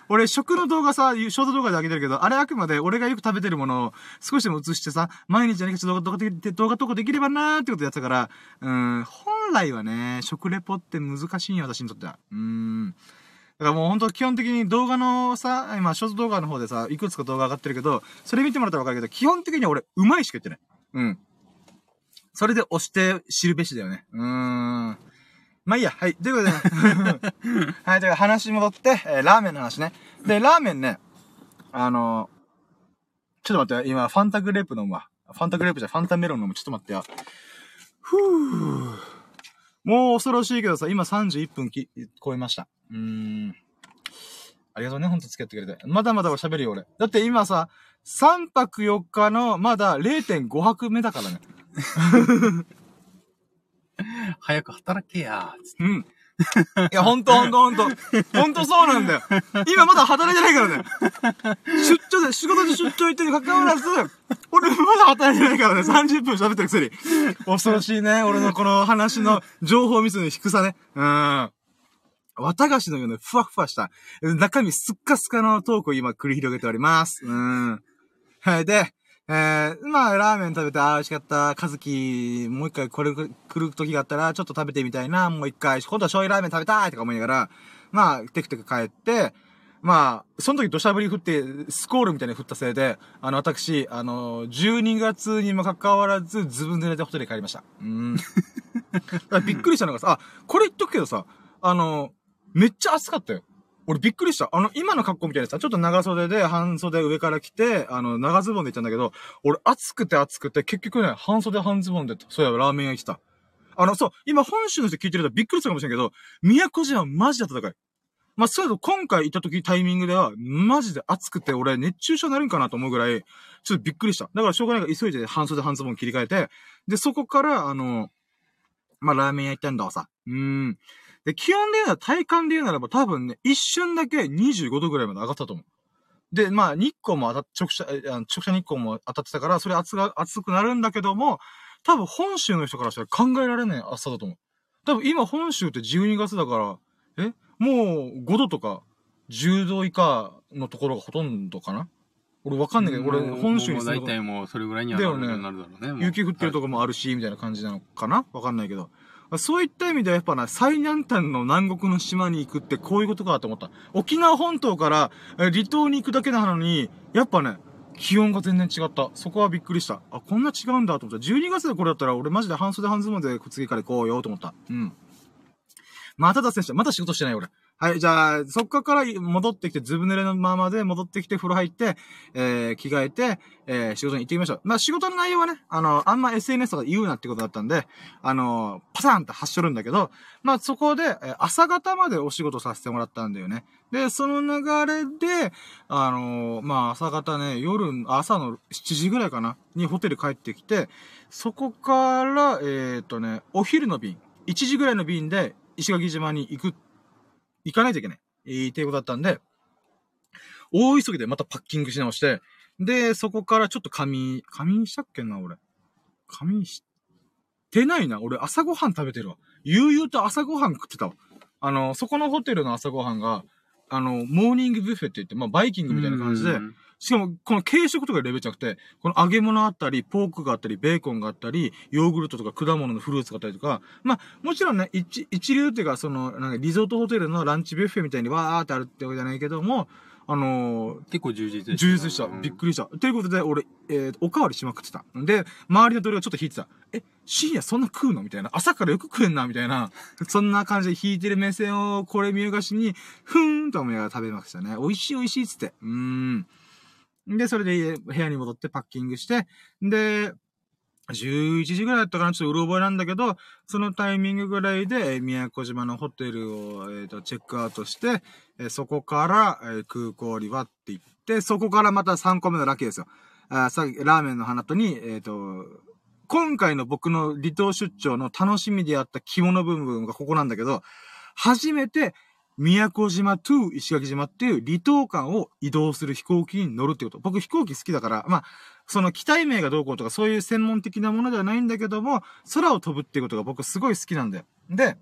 俺食の動画さ、ショート動画で上げてるけど、あれあくまで俺がよく食べてるものを少しでも映してさ、毎日何かちょっと動画できればなーってことやってたから、本来はね、食レポって難しいんよ、私にとっては。だからもうほんと基本的に動画のさ、今ショート動画の方でさ、いくつか動画上がってるけど、それ見てもらったらわかるけど、基本的には俺、うまいしか言ってない。それで押して知るべしだよね。まあいいや。はい。ということでね。はい。という話戻って、ラーメンの話ね。で、ラーメンね。ちょっと待って、今、ファンタグレープ飲むわ。ファンタグレープじゃ、ファンタメロン飲む。ちょっと待ってよ。ふぅ。もう恐ろしいけどさ、今31分超えました。ありがとうね、ほんと付き合ってくれて。まだまだ喋るよ、俺。だって今さ、3泊4日の、まだ 0.5 泊目だからね。早く働けやーつって。いや、ほんとそうなんだよ。今まだ働いてないからね。仕事で出張行ってるに関わらず、俺まだ働いてないからね。30分喋ってるくせに。恐ろしいね。俺のこの話の情報ミスの低さね。綿菓子のようなふわふわした、中身すっかすかのトークを今繰り広げております。はい、で、まあ、ラーメン食べて、ああ、美味しかった。カズキ、もう一回これ来る時があったら、ちょっと食べてみたいな。もう一回、今度は醤油ラーメン食べたいとか思いながら、まあ、テクテク帰って、まあ、その時土砂降り降って、スコールみたいに降ったせいで、私、12月にもかかわらず、ずぶ濡れてホテルに帰りました。びっくりしたのがさ、あ、これ言っとくけどさ、めっちゃ暑かったよ。俺びっくりした。今の格好みたいなさ、ちょっと長袖で、半袖上から着て、長ズボンで行ったんだけど、俺暑くて、結局ね、半袖半ズボンで、そういえばラーメン屋行ってた。そう、今本州の人聞いてるとびっくりするかもしれんけど、宮古島はマジで暖かい。まあ、そうだと今回行った時タイミングでは、マジで暑くて、俺熱中症になるんかなと思うぐらい、ちょっとびっくりした。だからしょうがないから急いで半袖半ズボン切り替えて、で、そこから、まあ、ラーメン屋行ったんだわさ。で、気温で言うなら、体感で言うならば、多分ね、一瞬だけ25度ぐらいまで上がったと思う。で、まあ、日光も直射日光も当たってたから、それ暑くなるんだけども、多分本州の人からしたら考えられない暑さだと思う。多分今本州って12月だから、もう5度とか10度以下のところがほとんどかな？俺わかんないけど、俺本州に住んでる。大体もうそれぐらいにはなるだろうね。雪降ってるとこもあるし、みたいな感じなのかな？わかんないけど。そういった意味ではやっぱな、最南端の南国の島に行くってこういうことかと思った。沖縄本島から離島に行くだけなのに、やっぱね、気温が全然違った。そこはびっくりした。あ、こんな違うんだと思った。12月でこれだったら俺マジで半袖半ズボンで次から行こうよと思った。また脱線した。また仕事してない俺。はい、じゃあ、そっから戻ってきて、ずぶ濡れのままで戻ってきて、風呂入って、着替えて、仕事に行ってきました。まあ、仕事の内容はね、あんま SNS とか言うなってことだったんで、パサンって発しとるんだけど、まあ、そこで、朝方までお仕事させてもらったんだよね。で、その流れで、まあ、朝方ね、朝の7時ぐらいかな、にホテル帰ってきて、そこから、お昼の便、1時ぐらいの便で、石垣島に行かないといけない。っていうことだったんで、大急ぎでまたパッキングし直して、で、そこからちょっと仮眠したっけな、俺。仮眠してないな。俺、朝ごはん食べてるわ。悠々と朝ごはん食ってたわ。そこのホテルの朝ごはんが、モーニングビュッフェって言って、まあ、バイキングみたいな感じで、しかも、この軽食とかレベルじゃなくて、この揚げ物あったり、ポークがあったり、ベーコンがあったり、ヨーグルトとか果物のフルーツがあったりとか、まあ、もちろんね、一流っていうか、なんかリゾートホテルのランチビュッフェみたいにわーってあるってわけじゃないけども、結構充実した。びっくりした。ということで、俺、おかわりしまくってた。で、周りの同僚がちょっと引いてた。深夜そんな食うのみたいな。朝からよく食えんなみたいな。そんな感じで引いてる目線をこれ見るがしに、ふーんと思いながら食べましたね。美味しいっつって。で、それで部屋に戻ってパッキングして、で、11時ぐらいだったかな、ちょっとうろ覚えなんだけど、そのタイミングぐらいで、宮古島のホテルを、チェックアウトして、そこから、空港リバって行って、そこからまた3個目のラッキーですよ。ラーメンの花とに、今回の僕の離島出張の楽しみであった肝の部分がここなんだけど、初めて、宮古島to石垣島っていう離島間を移動する飛行機に乗るってこと。僕飛行機好きだから、まあ、その機体名がどうこうとかそういう専門的なものではないんだけども、空を飛ぶっていうことが僕すごい好きなんだよ。で、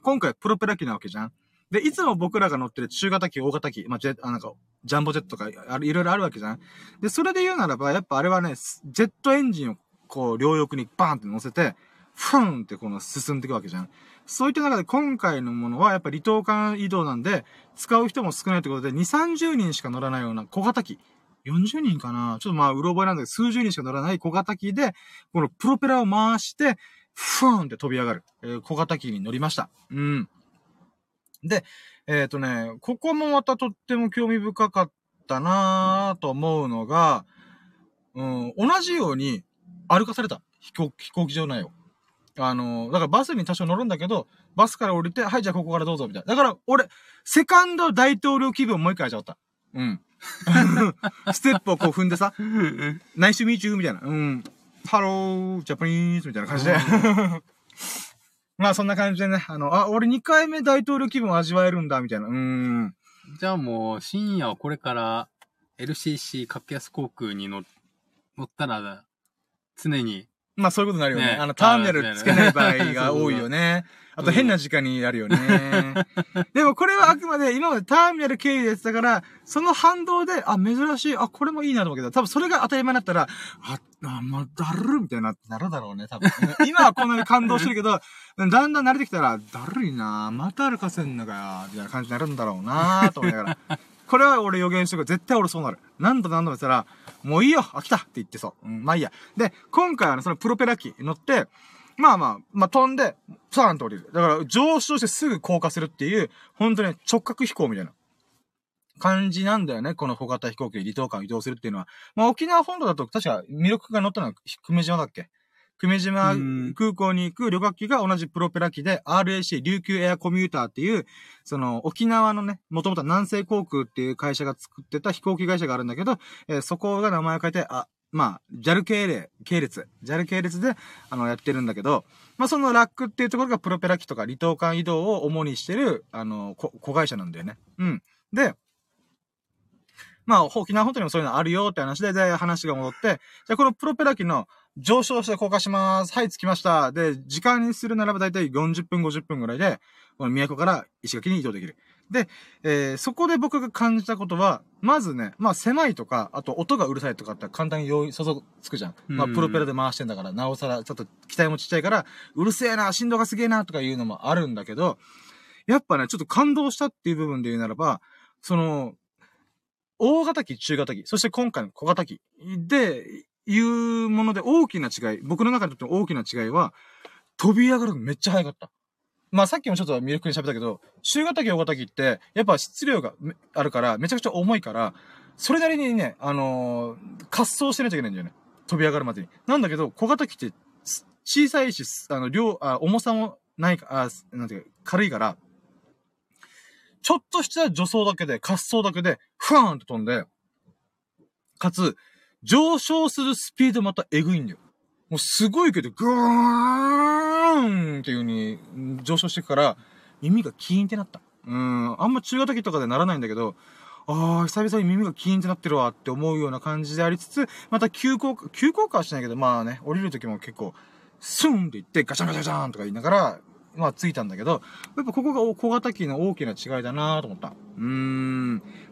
今回プロペラ機なわけじゃん。で、いつも僕らが乗ってる中型機、大型機、まあ、ジャンボジェットとかいろいろあるわけじゃん。で、それで言うならば、やっぱあれはね、ジェットエンジンをこう、両翼にバーンって乗せて、フーンってこの進んでいくわけじゃん。そういった中で今回のものはやっぱ離島間移動なんで、使う人も少ないということで、2、30人しか乗らないような小型機。40人かな、ちょっとまあ、うろ覚えなんだけど、数十人しか乗らない小型機で、このプロペラを回して、フーンって飛び上がる。小型機に乗りました。うん。で、ここもまたとっても興味深かったなぁと思うのが、同じように歩かされた。飛行機場内を。だからバスに多少乗るんだけど、バスから降りて、はい、じゃあここからどうぞ、みたいな。だから、俺、セカンド大統領気分もう一回味わった。うん。ステップをこう踏んでさ、ナイスミーチューみたいな。うん。ハロー、ジャパニーズみたいな感じで。まあ、そんな感じでね、俺2回目大統領気分を味わえるんだ、みたいな。じゃあもう、深夜はこれから、LCC 格安航空に乗ったら、常に、まあそういうことになるよね。ね、ターミナルつけない場合が多いよね。あと変な時間になるよね。でもこれはあくまで今までターミナル経由でやってたから、その反動で、あ、珍しい、あ、これもいいなと思うけど、多分それが当たり前になったら、あ、まだるみたいになるだろうね、多分。今はこんなに感動してるけど、だんだん慣れてきたら、だるいなまた歩かせんのかよ、みたいな感じになるんだろうなと思いながら。これは俺予言してるから、絶対俺そうなる。何度も言ったら、もういいよ飽きたって言ってそう。うん、まあいいや。で、今回はね、そのプロペラ機乗って、まあ飛んで、さーんと降りる。だから上昇してすぐ降下するっていう、本当に直角飛行みたいな感じなんだよね。この小型飛行機で離島間を移動するっていうのは。まあ沖縄本土だと確か弥勒が乗ったのは久米島だっけ？久米島空港に行く旅客機が同じプロペラ機で RAC 琉球エアコミューターっていう、その沖縄のね、もともと南西航空っていう会社が作ってた飛行機会社があるんだけど、そこが名前を変えて、JAL 系列で、やってるんだけど、まあ、そのラックっていうところがプロペラ機とか離島間移動を主にしてる、子会社なんだよね。うん。で、まあ、沖縄本島にもそういうのあるよって話で、話が戻って、じゃこのプロペラ機の上昇して降下します。はい、着きました。で、時間にするならばだいたい40分、50分ぐらいで、この宮古から石垣に移動できる。で、そこで僕が感じたことは、まずね、まあ狭いとか、あと音がうるさいとかって簡単につくじゃん。まあプロペラで回してんだから、なおさら、ちょっと機体もちっちゃいから、うるせえな、振動がすげえな、とかいうのもあるんだけど、やっぱね、ちょっと感動したっていう部分で言うならば、その、大型機、中型機、そして今回の小型機で、いうもので大きな違い、僕の中にとっての大きな違いは、飛び上がるのめっちゃ早かった。まあさっきもちょっとミルクに喋ったけど、中型機、大型機って、やっぱ質量があるから、めちゃくちゃ重いから、それなりにね、滑走してないといけないんだよね。飛び上がるまでに。なんだけど、小型機って、小さいし、重さもないか、なんていうか、軽いから、ちょっとした助走だけで、滑走だけで、ふわーんと飛んで、かつ、上昇するスピードまたエグいんだよ。もうすごいけど、グーンっていう風に上昇していくから、耳がキーンってなった。あんま中型機とかでならないんだけど、ああ、久々に耳がキーンってなってるわって思うような感じでありつつ、また急降下はしないけど、まあね、降りる時も結構、スンっていって、ガチャンガチャンガチャンとか言いながら、まあついたんだけど、やっぱここが小型機の大きな違いだなと思った。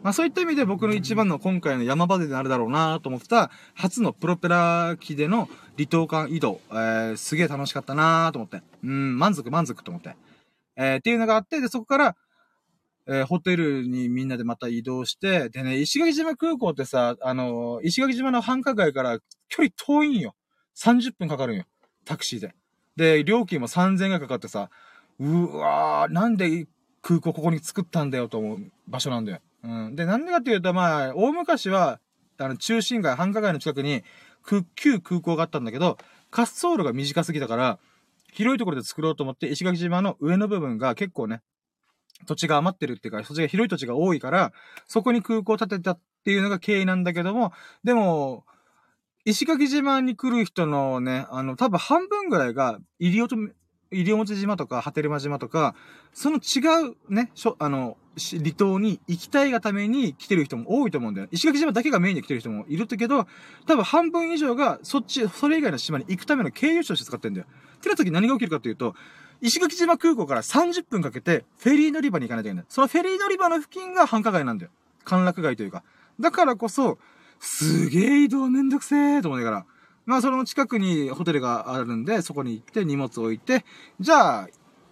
まあそういった意味で僕の一番の今回の山場でなるだろうなと思ってた、初のプロペラ機での離島間移動、すげえ楽しかったなと思って。満足と思って。っていうのがあって、で、そこから、ホテルにみんなでまた移動して、でね、石垣島空港ってさ、石垣島の繁華街から距離遠いんよ。30分かかるんよ。タクシーで。で、料金も3000円がかかってさ、うわー、なんで空港ここに作ったんだよと思う場所なんだよ。で、なんでかっていうと、まあ、大昔は、中心街、繁華街の近くに、旧空港があったんだけど、滑走路が短すぎたから、広いところで作ろうと思って、石垣島の上の部分が結構ね、土地が余ってるっていうか、土地が広い土地が多いから、そこに空港を建てたっていうのが経緯なんだけども、でも、石垣島に来る人のね、多分半分ぐらいが、西表島とか、波照間島とか、その違うね、離島に行きたいがために来てる人も多いと思うんだよ。石垣島だけがメインで来てる人もいるんだけど、多分半分以上が、それ以外の島に行くための経由地として使ってんだよ。ってなった時何が起きるかというと、石垣島空港から30分かけて、フェリー乗り場に行かないといけない。そのフェリー乗り場の付近が繁華街なんだよ。歓楽街というか。だからこそ、すげえ移動めんどくせーと思いながら。まあ、その近くにホテルがあるんで、そこに行って荷物置いて、じゃあ、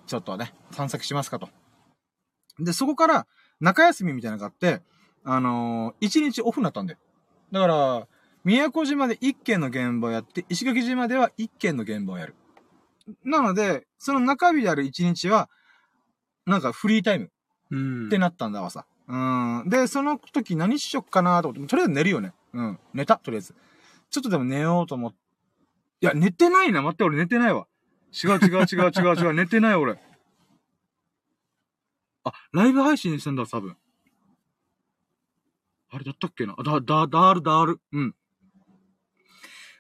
ちょっとね、散策しますかと。で、そこから、中休みみたいなのがあって、1日オフになったんだよ。だから、宮古島で1件の現場をやって、石垣島では1件の現場をやる。なので、その中日である1日は、なんかフリータイムってなったんだわさ。で、その時何しよっかなと思って、とりあえず寝るよね。うん。寝た、とりあえず。ちょっとでも寝ようと思って。いや、寝てないな。待って、俺寝てないわ。違う。寝てない、俺。あ、ライブ配信してんだ、多分。あれだったっけな。だーる。うん。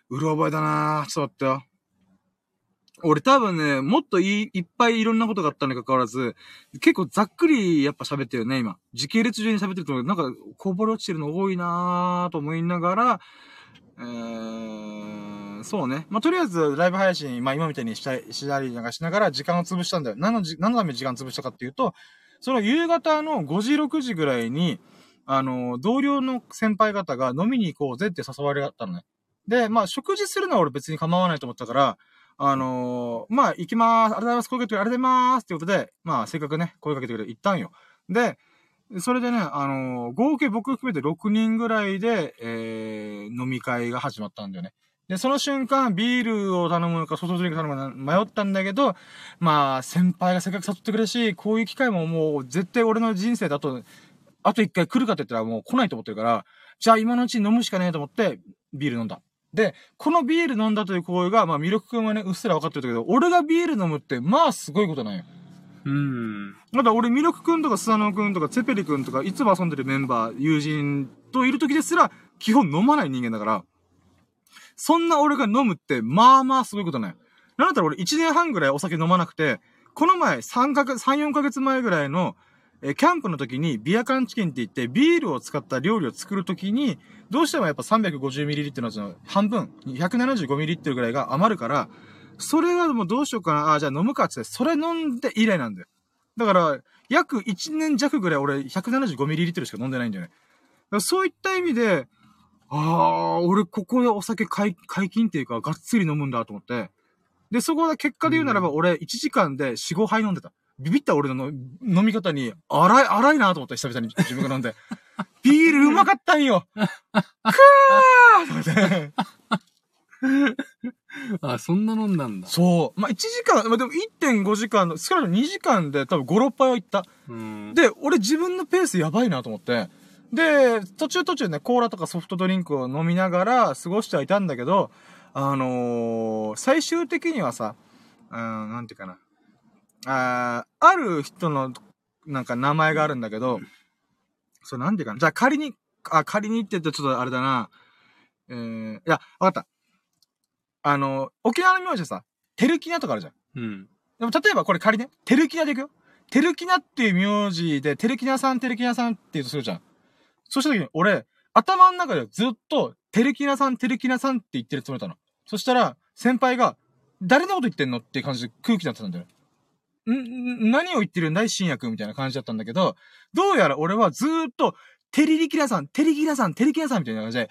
うる覚えだなー。ちょっと待ってよ。俺多分ね、もっといっぱいいろんなことがあったにかかわらず、結構ざっくりやっぱ喋ってるよね、今。時系列順に喋ってると思うけど、なんかこぼれ落ちてるの多いなーと思いながら、そうね。まあ、とりあえず、ライブ配信、まあ、今みたいにしたりなんかしながら時間を潰したんだよ。何のために時間潰したかっていうと、その夕方の5時、6時ぐらいに、同僚の先輩方が飲みに行こうぜって誘われたのね。で、まあ、食事するのは俺別に構わないと思ったから、まあ、行きまーす。ありがとうございます。声かけてということで、まあ、せっかくね、声かけてくれ、行ったんよ。で、それでね、合計僕含めて6人ぐらいで、飲み会が始まったんだよね。で、その瞬間、ビールを頼むのか、ソフトドリンク頼むのか迷ったんだけど、まあ、先輩がせっかく誘ってくれるし、こういう機会ももう、絶対俺の人生だと、あと一回来るかって言ったらもう来ないと思ってるから、じゃあ今のうちに飲むしかねえと思って、ビール飲んだ。で、このビール飲んだという行為が、まあ、ミルク君はね、うっすら分かってるけど、俺がビール飲むって、まあ、すごいことなんよ。まだ俺、ミルクくんとかスサノオくんとかツェペリくんとか、いつも遊んでるメンバー、友人といる時ですら、基本飲まない人間だから、そんな俺が飲むって、まあまあすごいことない。なんだったら俺、1年半ぐらいお酒飲まなくて、この前、3、4ヶ月前ぐらいの、キャンプの時に、ビア缶チキンって言って、ビールを使った料理を作る時に、どうしてもやっぱ 350ml の半分、175ml ぐらいが余るから、それはもうどうしようかな。あ、じゃあ飲むかって、それ飲んで以来なんだよ。だから、約1年弱ぐらい俺 175ml しか飲んでないんだよね。だからそういった意味で、俺ここでお酒解禁っていうか、がっつり飲むんだと思って。で、そこで結果で言うならば、俺1時間で4、5杯飲んでた。ビビった俺の飲み方に、荒いなと思った、久々に自分が飲んで。ビールうまかったんよくーあ、そんな飲んだんだ。そう。まあ、1時間、まあ、でも 1.5 時間、少なくとも2時間で多分5、6杯は行った。で、俺自分のペースやばいなと思って。で、途中ね、コーラとかソフトドリンクを飲みながら過ごしてはいたんだけど、最終的にはさ、なんていうかな。ある人の、なんか名前があるんだけど、そうなんていうかな。じゃあ仮にって言うとちょっとあれだな。いや、わかった。沖縄の名字さ、テルキナとかあるじゃん。でも例えばこれ仮ね、テルキナでいくよ。テルキナっていう名字で、テルキナさんって言うとするじゃん。そした時に俺、頭の中でずっと、テルキナさんって言ってるつもりだったの。そしたら、先輩が、誰のこと言ってんのっていう感じで空気になってたんだよ。何を言ってるんだい新薬みたいな感じだったんだけど、どうやら俺はずーっと、テリキナさんみたいな感じで、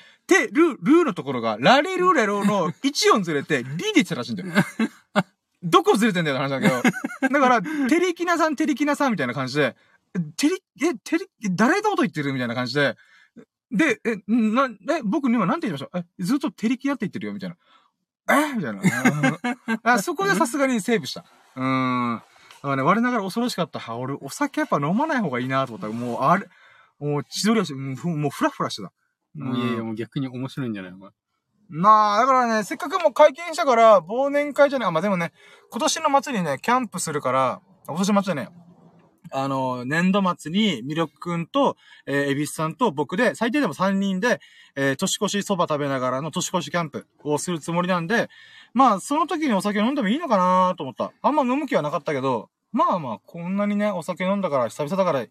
ルーのところが、ラレルレロの1音ずれて、リで言ってたらしいんだよ。どこずれてんだよって話だけど。だから、テリキナさんみたいな感じで、誰のこと言ってるみたいな感じで、で、僕に今なんて言いました？ずっとテリキナって言ってるよみたいな。みたいな。そこでさすがにセーブした。だからね、我ながら恐ろしかった。俺、お酒やっぱ飲まない方がいいなと思ったら、もう、あれ、もう、千鳥足、もう、フラフラしてた。いやいや、もう逆に面白いんじゃないのか。まあ、だからね、せっかくもう解禁したから、忘年会じゃねえか。まあでもね、今年の末にね、キャンプするから、今年の末ね、年度末に、ミルクくんと、エビスさんと僕で、最低でも3人で、年越しそば食べながらの年越しキャンプをするつもりなんで、まあ、その時にお酒飲んでもいいのかなと思った。あんま飲む気はなかったけど、まあまあ、こんなにね、お酒飲んだから、久々だから、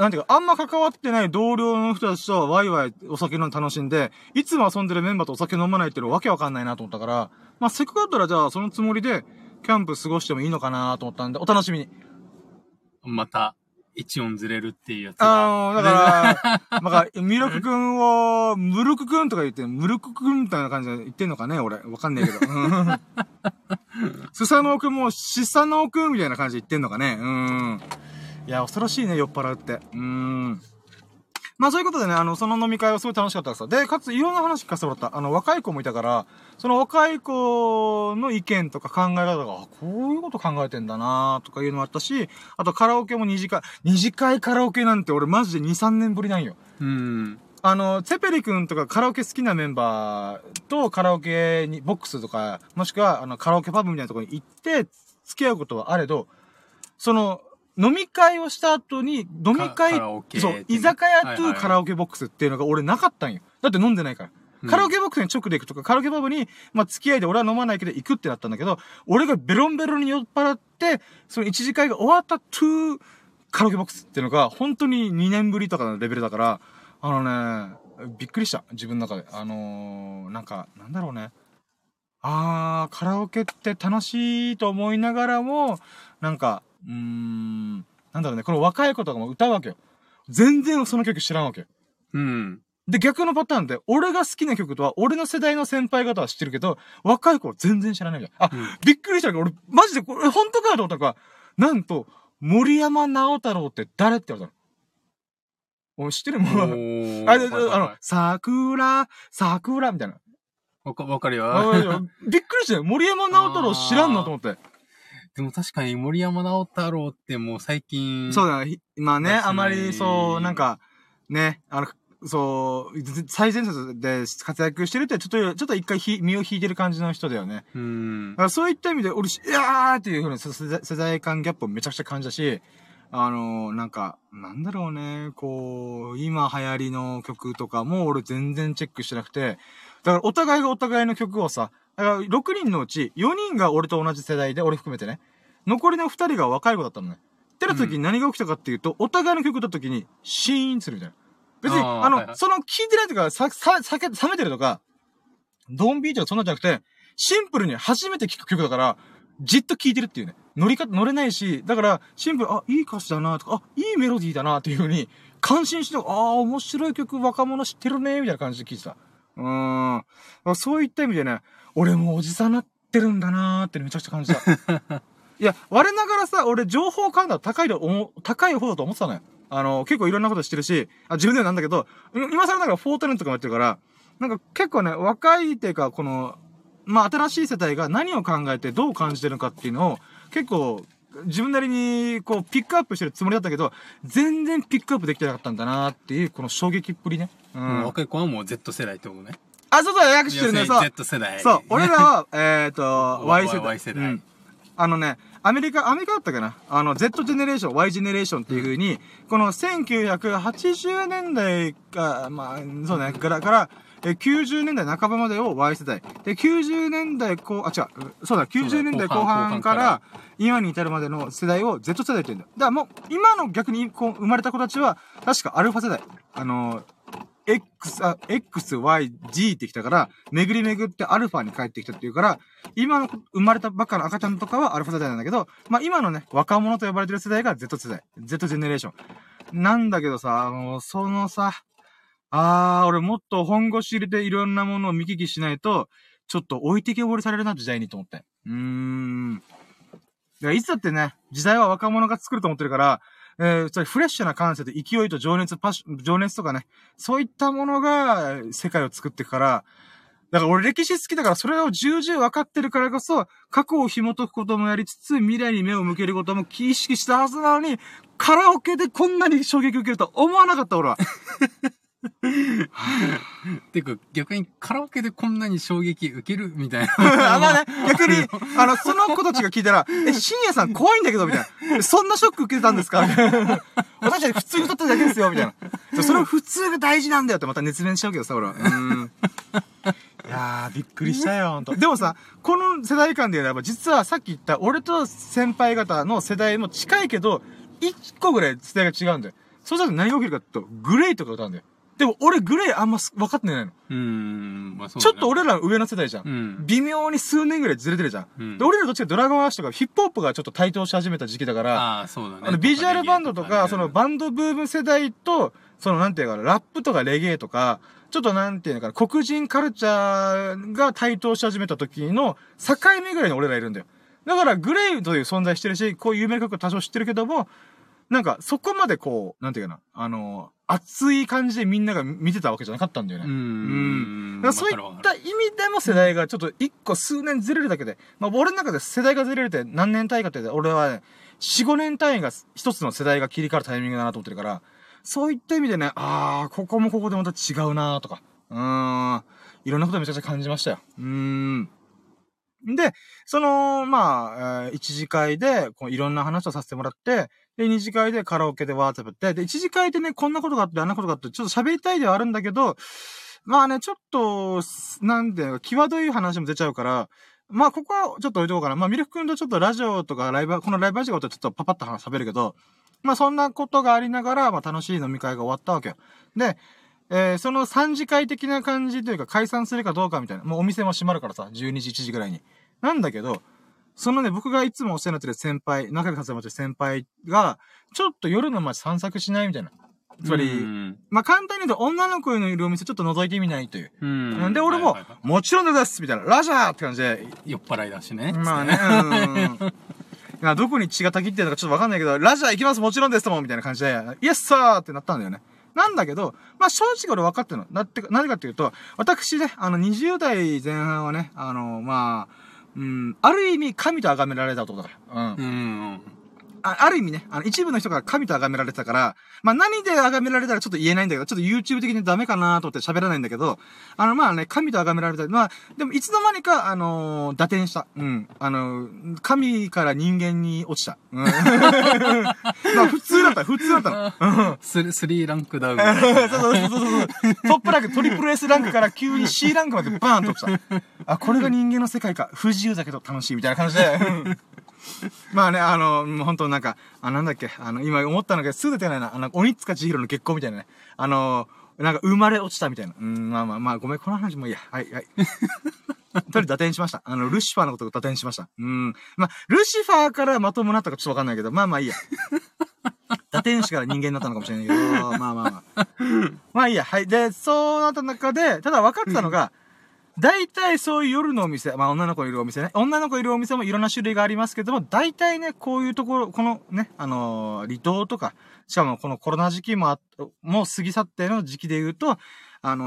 なんていうか、あんま関わってない同僚の人たちとワイワイお酒飲んで楽しんで、いつも遊んでるメンバーとお酒飲まないっていうのわけわかんないなと思ったから、まあ、せっかくだったらじゃあそのつもりでキャンプ過ごしてもいいのかなと思ったんで、お楽しみに。また、一音ずれるっていうやつが。だから、ミルクくんを、ムルクくんとか言って、ムルクくんみたいな感じで言ってんのかね俺。わかんないけど。スサノオくんも、シサノオくんみたいな感じで言ってんのかね。いや、恐ろしいね、酔っ払うって。まあ、そういうことでね、その飲み会はすごい楽しかったです。で、かつ、いろんな話聞かせてもらった。若い子もいたから、その若い子の意見とか考え方が、あ、こういうこと考えてんだなとかいうのもあったし、あとカラオケも二次会カラオケなんて俺マジで2、3年ぶりなんよ。ツェペリ君とかカラオケ好きなメンバーとカラオケに、ボックスとか、もしくは、カラオケパブみたいなところに行って、付き合うことはあれど、飲み会をした後に、飲み会、そう、居酒屋とカラオケボックスっていうのが俺なかったんよ。だって飲んでないから。カラオケボックスに直で行くとか、カラオケパブに、まあ付き合いで俺は飲まないけど行くってなったんだけど、俺がベロンベロンに酔っ払って、その一次会が終わったと、カラオケボックスっていうのが、本当に2年ぶりとかのレベルだから、びっくりした。自分の中で。なんだろうね。カラオケって楽しいと思いながらも、なんだろうね、この若い子とかも歌うわけよ。全然その曲知らんわけよ。で、逆のパターンで、俺が好きな曲とは、俺の世代の先輩方は知ってるけど、若い子は全然知らないわけ。びっくりしたけど、俺、マジでこれ、本当かと思ったのか、なんと、森山直太朗って誰って言われたの。俺知ってるもん。桜みたいな。わかるよ。びっくりしたよ。森山直太朗知らんのと思って。でも確かに森山直太朗ってもう最近。そうだ、まあね、あまりそう、ね、最前線で活躍してるって、ちょっと一回身を引いてる感じの人だよね。だからそういった意味で、俺、いやーっていうふうに世代間ギャップをめちゃくちゃ感じたし、なんだろうね、こう、今流行りの曲とかも俺全然チェックしてなくて、だからお互いがお互いの曲をさ、だから6人のうち4人が俺と同じ世代で、俺含めてね。残りの2人が若い子だったのね。ってなった時に何が起きたかっていうと、お互いの曲だった時にシーンするみたいな。別に、その聞いてないとか、冷めてるとか、ドンビーチとかそんなんじゃなくて、シンプルに初めて聞く曲だから、じっと聞いてるっていうね。乗れないし、だから、シンプル、あ、いい歌詞だなとか、あ、いいメロディーだなっていう風に、感心して、あー、面白い曲、若者知ってるねみたいな感じで聞いてた。そういった意味でね、俺もおじさんなってるんだなーってめちゃくちゃ感じた。いや、我ながらさ、俺情報感度高い方だと思ってたのよ。結構いろんなことしてるし、自分ではなんだけど、今更だからフォートネットとかもやってるから、結構ね、若いっていうか、新しい世代が何を考えてどう感じてるのかっていうのを、結構、自分なりに、ピックアップしてるつもりだったけど、全然ピックアップできてなかったんだなーっていう、この衝撃っぷりね。若い子はもう Z 世代ってことね。そう、訳してるね、そう。Z 世代。そう、俺らは、Y 世代。Y 世代。アメリカだったかな。Z ジェネレーション、Y ジェネレーションっていう風に、この1980年代か、から、90年代半ばまでを Y 世代。で、90年代後半から、今に至るまでの世代を Z 世代って言うんだよ。だからもう、今の逆に生まれた子たちは、確かアルファ世代。X、Y、G ってきたから、巡り巡ってアルファに帰ってきたっていうから、今の生まれたばっかの赤ちゃんとかはアルファ世代なんだけど、まあ今のね、若者と呼ばれてる世代が Z 世代、Z ジェネレーション。なんだけどさ、俺もっと本腰入れていろんなものを見聞きしないと、ちょっと置いてけぼりされるな、時代にと思って。いつだってね、時代は若者が作ると思ってるから、フレッシュな感性と勢いと情熱とかね、そういったものが世界を作っていくから、だから俺歴史好きだからそれを重々分かってるからこそ、過去を紐解くこともやりつつ、未来に目を向けることも意識したはずなのに、カラオケでこんなに衝撃受けるとは思わなかった俺は。てか逆にカラオケでこんなに衝撃受けるみたいなまあね、逆にその子たちが聞いたら「え、深夜さん怖いんだけど」みたいな「そんなショック受けてたんですか？」みたいな「私たち普通に歌ってるだけですよ」みたいな「それ普通が大事なんだよ」ってまた熱弁しちゃうけどさ、俺はいやー、びっくりしたよ、ほんと。でもさ、この世代間で言えば、実はさっき言った、俺と先輩方の世代も近いけど、一個ぐらい世代が違うんだよ。そうしたら何が起きるかって言うと、グレイとか歌うんだよ。でも俺グレイあんま分かってないの。まあそうだね、ちょっと俺ら上の世代じゃん。微妙に数年ぐらいずれてるじゃん。で、俺らどっちかドラゴンアッシュとかヒップホップがちょっと台頭し始めた時期だから、そうだね、ビジュアルバンドとか、そのバンドブーム世代と、そのなんていうかな、ラップとかレゲエとか、ちょっとなんていうのかな、黒人カルチャーが台頭し始めた時の境目ぐらいに俺らいるんだよ。だからグレイという存在してるし、こういう有名な曲多少知ってるけども、なんかそこまでこう、なんていうかな、熱い感じでみんなが見てたわけじゃなかったんだよね。だからそういった意味でも世代がちょっと一個数年ずれるだけで、まあ俺の中で世代がずれるって何年単位かって、俺はね、4、5年単位が一つの世代が切り替わるタイミングだなと思ってるから、そういった意味でね、ああ、ここもここでまた違うなーとか、いろんなことめちゃくちゃ感じましたよ。で、その、まあ、一次会で、こういろんな話をさせてもらって、で、二次会でカラオケでわーってやって、で、一次会でね、こんなことがあって、あんなことがあって、ちょっと喋りたいではあるんだけど、まあね、ちょっと、なんていうか、際どい話も出ちゃうから、まあ、ここはちょっと置いとこうかな。まあ、ミルク君とちょっとラジオとかライブ、このライブ配信が終わったらちょっとパパッと話喋るけど、まあそんなことがありながら、まあ楽しい飲み会が終わったわけよ。で、その3次会的な感じというか解散するかどうかみたいな。もうお店も閉まるからさ、12時、1時ぐらいに。なんだけど、そのね、僕がいつもお世話になってる先輩、仲良くさせてもらってる先輩が、ちょっと夜の街散策しないみたいな。つまり、まあ簡単に言うと女の子のいるお店ちょっと覗いてみないという。なんで俺も、もちろんで出すみたいな。ラジャーって感じで。酔っ払いだしね。まあね。どこに血がたぎってるのかちょっとわかんないけど、ラジャー行きますもちろんですともみたいな感じで、イエスサーってなったんだよね。なんだけど、まあ正直俺分かってるの。なぜかっていうと、私ね、20代前半はね、まあ、ある意味神と崇められた男だから。ある意味ね、一部の人が神と崇められてたから、まあ何で崇められたらちょっと言えないんだけど、ちょっと YouTube 的にダメかなと思って喋らないんだけど、まあね、神と崇められた。まあ、でもいつの間にか、堕天した。神から人間に落ちた。まあ普通だったの。3ランクダウン。そう。トップランク、トリプル S ランクから急に C ランクまでバーンと落ちた。あ、これが人間の世界か。不自由だけど楽しいみたいな感じで。まあね、本当なんか、なんだっけ、今思ったのが、すぐ出てないな、鬼塚千尋の月光みたいなね、なんか生まれ落ちたみたいな。まあ、ごめん、この話もいいや。はい。とりあえず打点しました。ルシファーのことを打点しました。まあ、ルシファーからまともなったかちょっとわかんないけど、まあいいや。打点師から人間になったのかもしれないけど、まあ。まあいいや、はい。で、そうなった中で、ただ分かってたのが、大体そういう夜のお店、まあ女の子いるお店ね。女の子いるお店もいろんな種類がありますけども、大体ね、こういうところ、このね、離島とか、しかもこのコロナ時期も過ぎ去っての時期で言うと、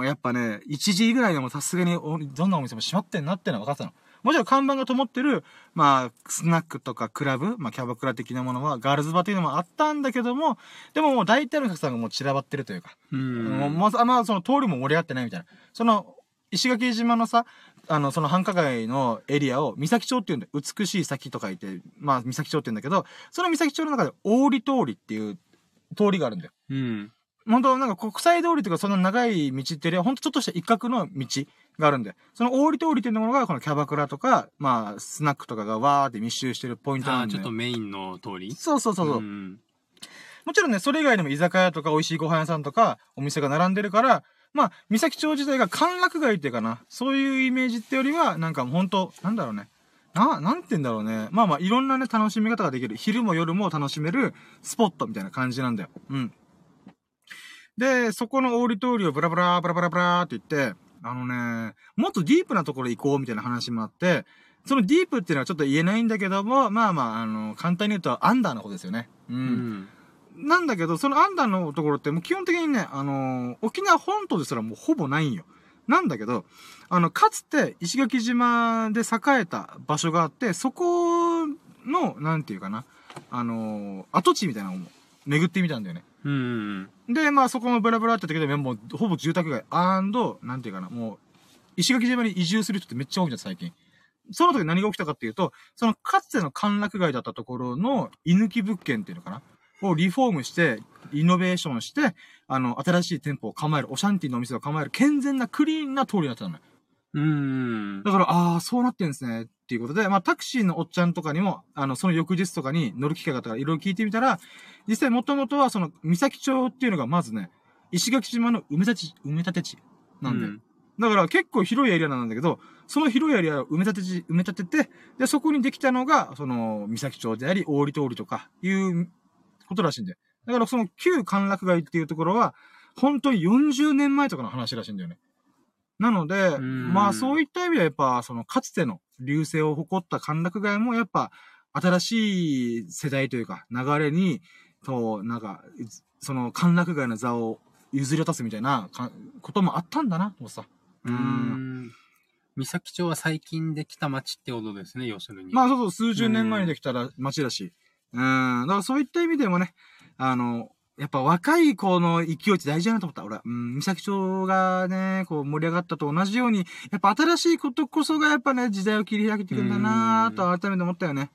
やっぱね、1時ぐらいでもさすがにどんなお店も閉まってんなってのは分かったの。もちろん看板が灯ってる、まあ、スナックとかクラブ、まあキャバクラ的なものは、ガールズバーというのもあったんだけども、でももう大体のお客さんがもう散らばってるというか、まあその通りも盛り合ってないみたいな。その、石垣島のさ、その繁華街のエリアを、三崎町っていうんで、美しい先と書いて、まあ、三崎町って言うんだけど、その三崎町の中で、大利通りっていう通りがあるんだよ。本当なんか国際通りとか、そんな長い道っていうよりは、ほんとちょっとした一角の道があるんだよ。その大利通りっていうところが、このキャバクラとか、まあ、スナックとかがわーって密集してるポイントなんだよ。ちょっとメインの通り？そう。もちろんね、それ以外にも居酒屋とか、美味しいご飯屋さんとか、お店が並んでるから、まあ、三崎町自体が歓楽街っていうかな。そういうイメージってよりは、なんかほんと、なんだろうね。なんて言うんだろうね。まあ、いろんなね、楽しみ方ができる。昼も夜も楽しめるスポットみたいな感じなんだよ。で、そこの大利通りをブラブラーって言って、もっとディープなところ行こうみたいな話もあって、そのディープっていうのはちょっと言えないんだけども、簡単に言うとアンダーのことですよね。なんだけど、そのアンダーのところってもう基本的にね、沖縄本島ですらもうほぼないんよ。なんだけど、かつて石垣島で栄えた場所があって、そこの、なんていうかな、跡地みたいなのを巡ってみたんだよね。うん。で、まあそこもブラブラって言ったけど、もうほぼ住宅街、なんていうかな、もう、石垣島に移住する人ってめっちゃ多いじゃん、最近。その時何が起きたかっていうと、そのかつての歓楽街だったところの居抜き物件っていうのかなをリフォームして、リノベーションして、新しい店舗を構える、オシャンティのお店を構える、健全なクリーンな通りになってたのよ。だから、ああ、そうなってんですね。っていうことで、まあ、タクシーのおっちゃんとかにも、その翌日とかに乗る機会があったから、いろいろ聞いてみたら、実際もともとは、その、三崎町っていうのがまずね、石垣島の埋め立て地なんで。だから結構広いエリアなんだけど、その広いエリアを埋め立てて、で、そこにできたのが、その、三崎町であり、大利通りとか、いうことらしいんだよ。だからその旧歓楽街っていうところは、本当に40年前とかの話らしいんだよね。なので、まあそういった意味ではやっぱ、そのかつての隆盛を誇った歓楽街もやっぱ、新しい世代というか、流れに、なんか、その歓楽街の座を譲り渡すみたいなこともあったんだな、もうさ。三崎町は最近できた町ってことですね、要するに。まあそうそう、数十年前にできた町だし。だからそういった意味でもね、やっぱ若い子の勢いって大事だなと思った。俺、三崎町がね、こう盛り上がったと同じように、やっぱ新しいことこそがやっぱね、時代を切り開けていくんだなぁと改めて思ったよね。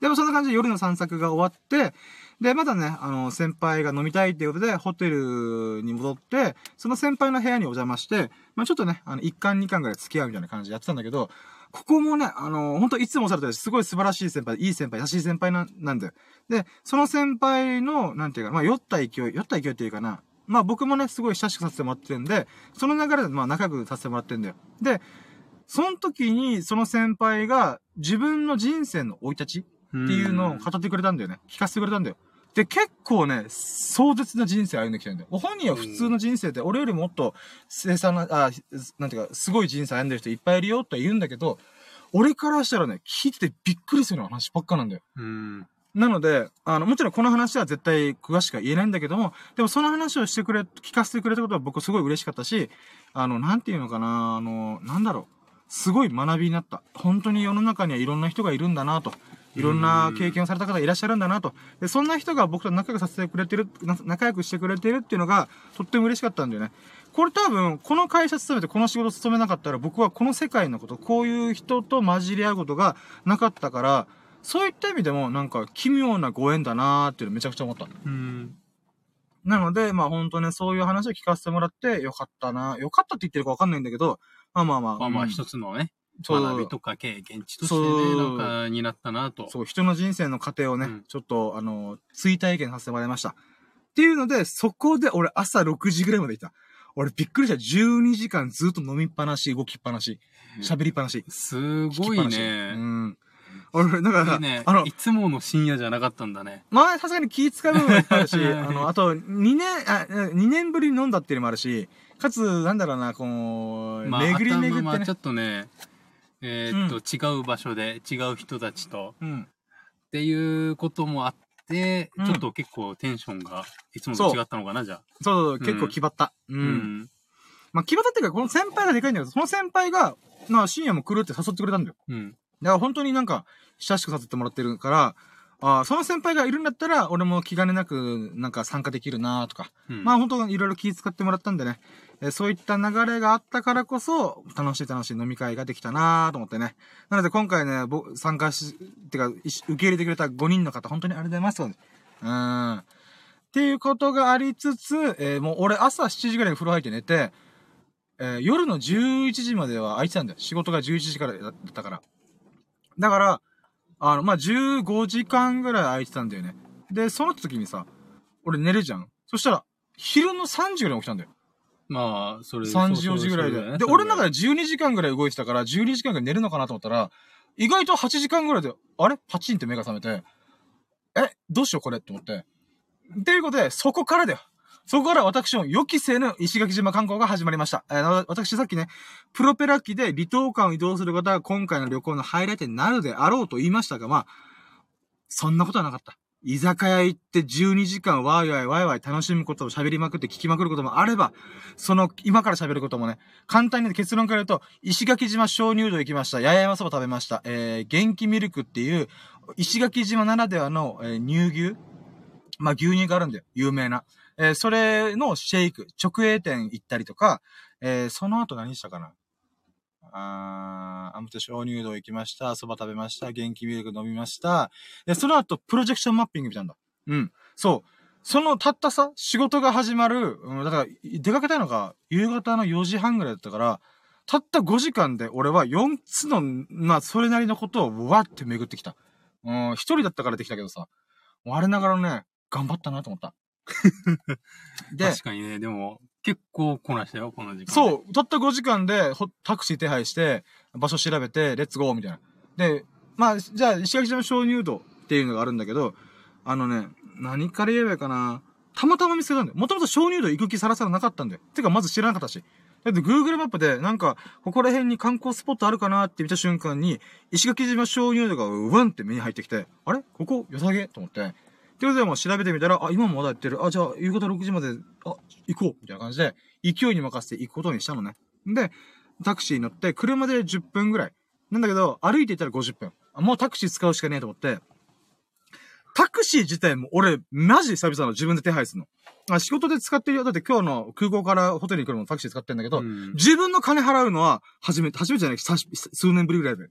でもそんな感じで夜の散策が終わって、で、まだね、先輩が飲みたいっていうことで、ホテルに戻って、その先輩の部屋にお邪魔して、まあちょっとね、1巻2巻ぐらい付き合うみたいな感じでやってたんだけど、ここもね、本当いつもおっしゃるとおり、すごい素晴らしい先輩、いい先輩、優しい先輩なんだよ。で、その先輩の、なんていうか、まあ、酔った勢いっていうかな。まあ、僕もね、すごい親しくさせてもらってるんで、その流れで、まあ、仲良くさせてもらってるんだよ。で、その時に、その先輩が、自分の人生の生い立ちっていうのを語ってくれたんだよね。聞かせてくれたんだよ。で、結構ね、壮絶な人生歩んできてるんだよ。本人は普通の人生で、俺よりもっと凄惨な、なんていうか、すごい人生歩んでる人いっぱいいるよって言うんだけど、俺からしたらね、聞いててびっくりするような話ばっかなんだよ。なので、もちろんこの話は絶対詳しくは言えないんだけども、でもその話を聞かせてくれたことは僕すごい嬉しかったし、なんていうのかな、なんだろう、すごい学びになった。本当に世の中にはいろんな人がいるんだなと。いろんな経験をされた方いらっしゃるんだなと。で、そんな人が僕と仲良くしてくれてるっていうのが、とっても嬉しかったんだよね。これ多分、この会社勤めてこの仕事勤めなかったら、僕はこの世界のこと、こういう人と混じり合うことがなかったから、そういった意味でも、なんか、奇妙なご縁だなーっていうのめちゃくちゃ思った。なので、まあ本当ね、そういう話を聞かせてもらって、よかったって言ってるかわかんないんだけど、まあ一つのね。学びとか経験値としてね、になったなと。そう、人の人生の過程をね、ちょっと、追体験させてもらいました。っていうので、そこで俺朝6時ぐらいまでいた。俺びっくりした。12時間ずっと飲みっぱなし、動きっぱなし、喋りっぱなし。すごいね。俺、だから、いつもの深夜じゃなかったんだね。まあ、さすがに気使う部分もいっぱいあるし、あと、2年ぶりに飲んだっていうのもあるし、かつ、なんだろうな、巡り巡ってね。まあ、ちょっとね、違う場所で違う人たちと、っていうこともあって、ちょっと結構テンションがいつもと違ったのかな、じゃあ。そう、結構気張った。まあ気張ったっていうか、この先輩がでかいんだけど、その先輩が、深夜も来るって誘ってくれたんだよ。だから本当になんか、親しくさせてもらってるから、その先輩がいるんだったら、俺も気兼ねなく、なんか参加できるなーとか。まあ本当いろいろ気遣ってもらったんでね。そういった流れがあったからこそ、楽しい飲み会ができたなーと思ってね。なので今回ね、受け入れてくれた5人の方、本当にありがとうございます。っていうことがありつつ、もう俺朝7時ぐらいに風呂入って寝て、夜の11時までは空いてたんだよ。仕事が11時からだったから。だから、まあ、15時間ぐらい空いてたんだよね。で、その時にさ、俺寝るじゃん。そしたら、昼の3時ぐらい起きたんだよ。まあ、それ3時4時ぐらいで。で、俺の中で12時間ぐらい動いてたから、12時間ぐらい寝るのかなと思ったら、意外と8時間ぐらいで、あれパチンって目が覚めて、どうしようこれって思って。っていうことで、そこから私の予期せぬ石垣島観光が始まりました。私さっきね、プロペラ機で離島間を移動する方が今回の旅行のハイライトになるであろうと言いましたが、まあ、そんなことはなかった。居酒屋行って12時間ワイワイ楽しむことを喋りまくって聞きまくることもあれば、今から喋ることもね、簡単に結論から言うと、石垣島鍾乳洞行きました。八重山そば食べました。元気ミルクっていう、石垣島ならではの、乳牛まあ、牛乳があるんだよ。有名な。それのシェイク、直営店行ったりとか、その後何したかな。アムテ鍾乳洞行きました。蕎麦食べました。元気ミルク飲みました。で、その後、プロジェクションマッピング見たんだ。うん。そう。そのたったさ、仕事が始まる、だから、出かけたのが、夕方の4時半ぐらいだったから、たった5時間で俺は4つの、まあ、それなりのことをわーって巡ってきた。うん、一人だったからできたけどさ、我ながらね、頑張ったなと思った。で、確かにね、でも、結構こなしたよ、この時間。そう、たった5時間で、タクシー手配して、場所調べて、レッツゴーみたいな。で、まあ、じゃあ、石垣島鍾乳洞っていうのがあるんだけど、あのね、何から言えばいいかな。たまたま見つけたんだよ。もともと鍾乳洞行く気さらさらなかったんだよ。てか、まず知らなかったし。だって Google マップで、なんか、ここら辺に観光スポットあるかなって見た瞬間に、石垣島鍾乳洞がうわんって目に入ってきて、あれここ、よさげと思って。ってことで、もう調べてみたら、あ、今もまだやってる。あ、じゃあ、夕方6時まで、あ、行こうみたいな感じで、勢いに任せて行くことにしたのね。で、タクシーに乗って、車で10分ぐらい。なんだけど、歩いていたら50分。あ、もうタクシー使うしかねえと思って、タクシー自体も俺、マジ久々の自分で手配するの。あ、仕事で使ってるよ。だって今日の空港からホテルに来るのもタクシー使ってるんだけど、自分の金払うのは初めてじゃない、数年ぶりぐらいで。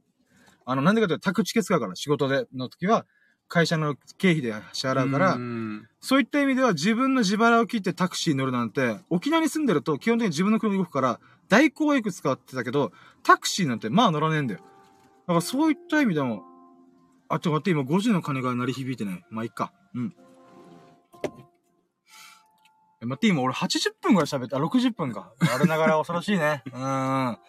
なんでかというとタクチケ使うから、仕事での時は、会社の経費で支払うから、そういった意味では自分の自腹を切ってタクシーに乗るなんて、沖縄に住んでると基本的に自分の車動くから、代行はいくつかあってたけど、タクシーなんてまあ乗らねえんだよ。だからそういった意味でも、あ、ちょっと待って、今5時の鐘が鳴り響いてない。まあ、いっか。うん。待って、今俺80分ぐらい喋った。あ、60分か。我ながら恐ろしいね。ま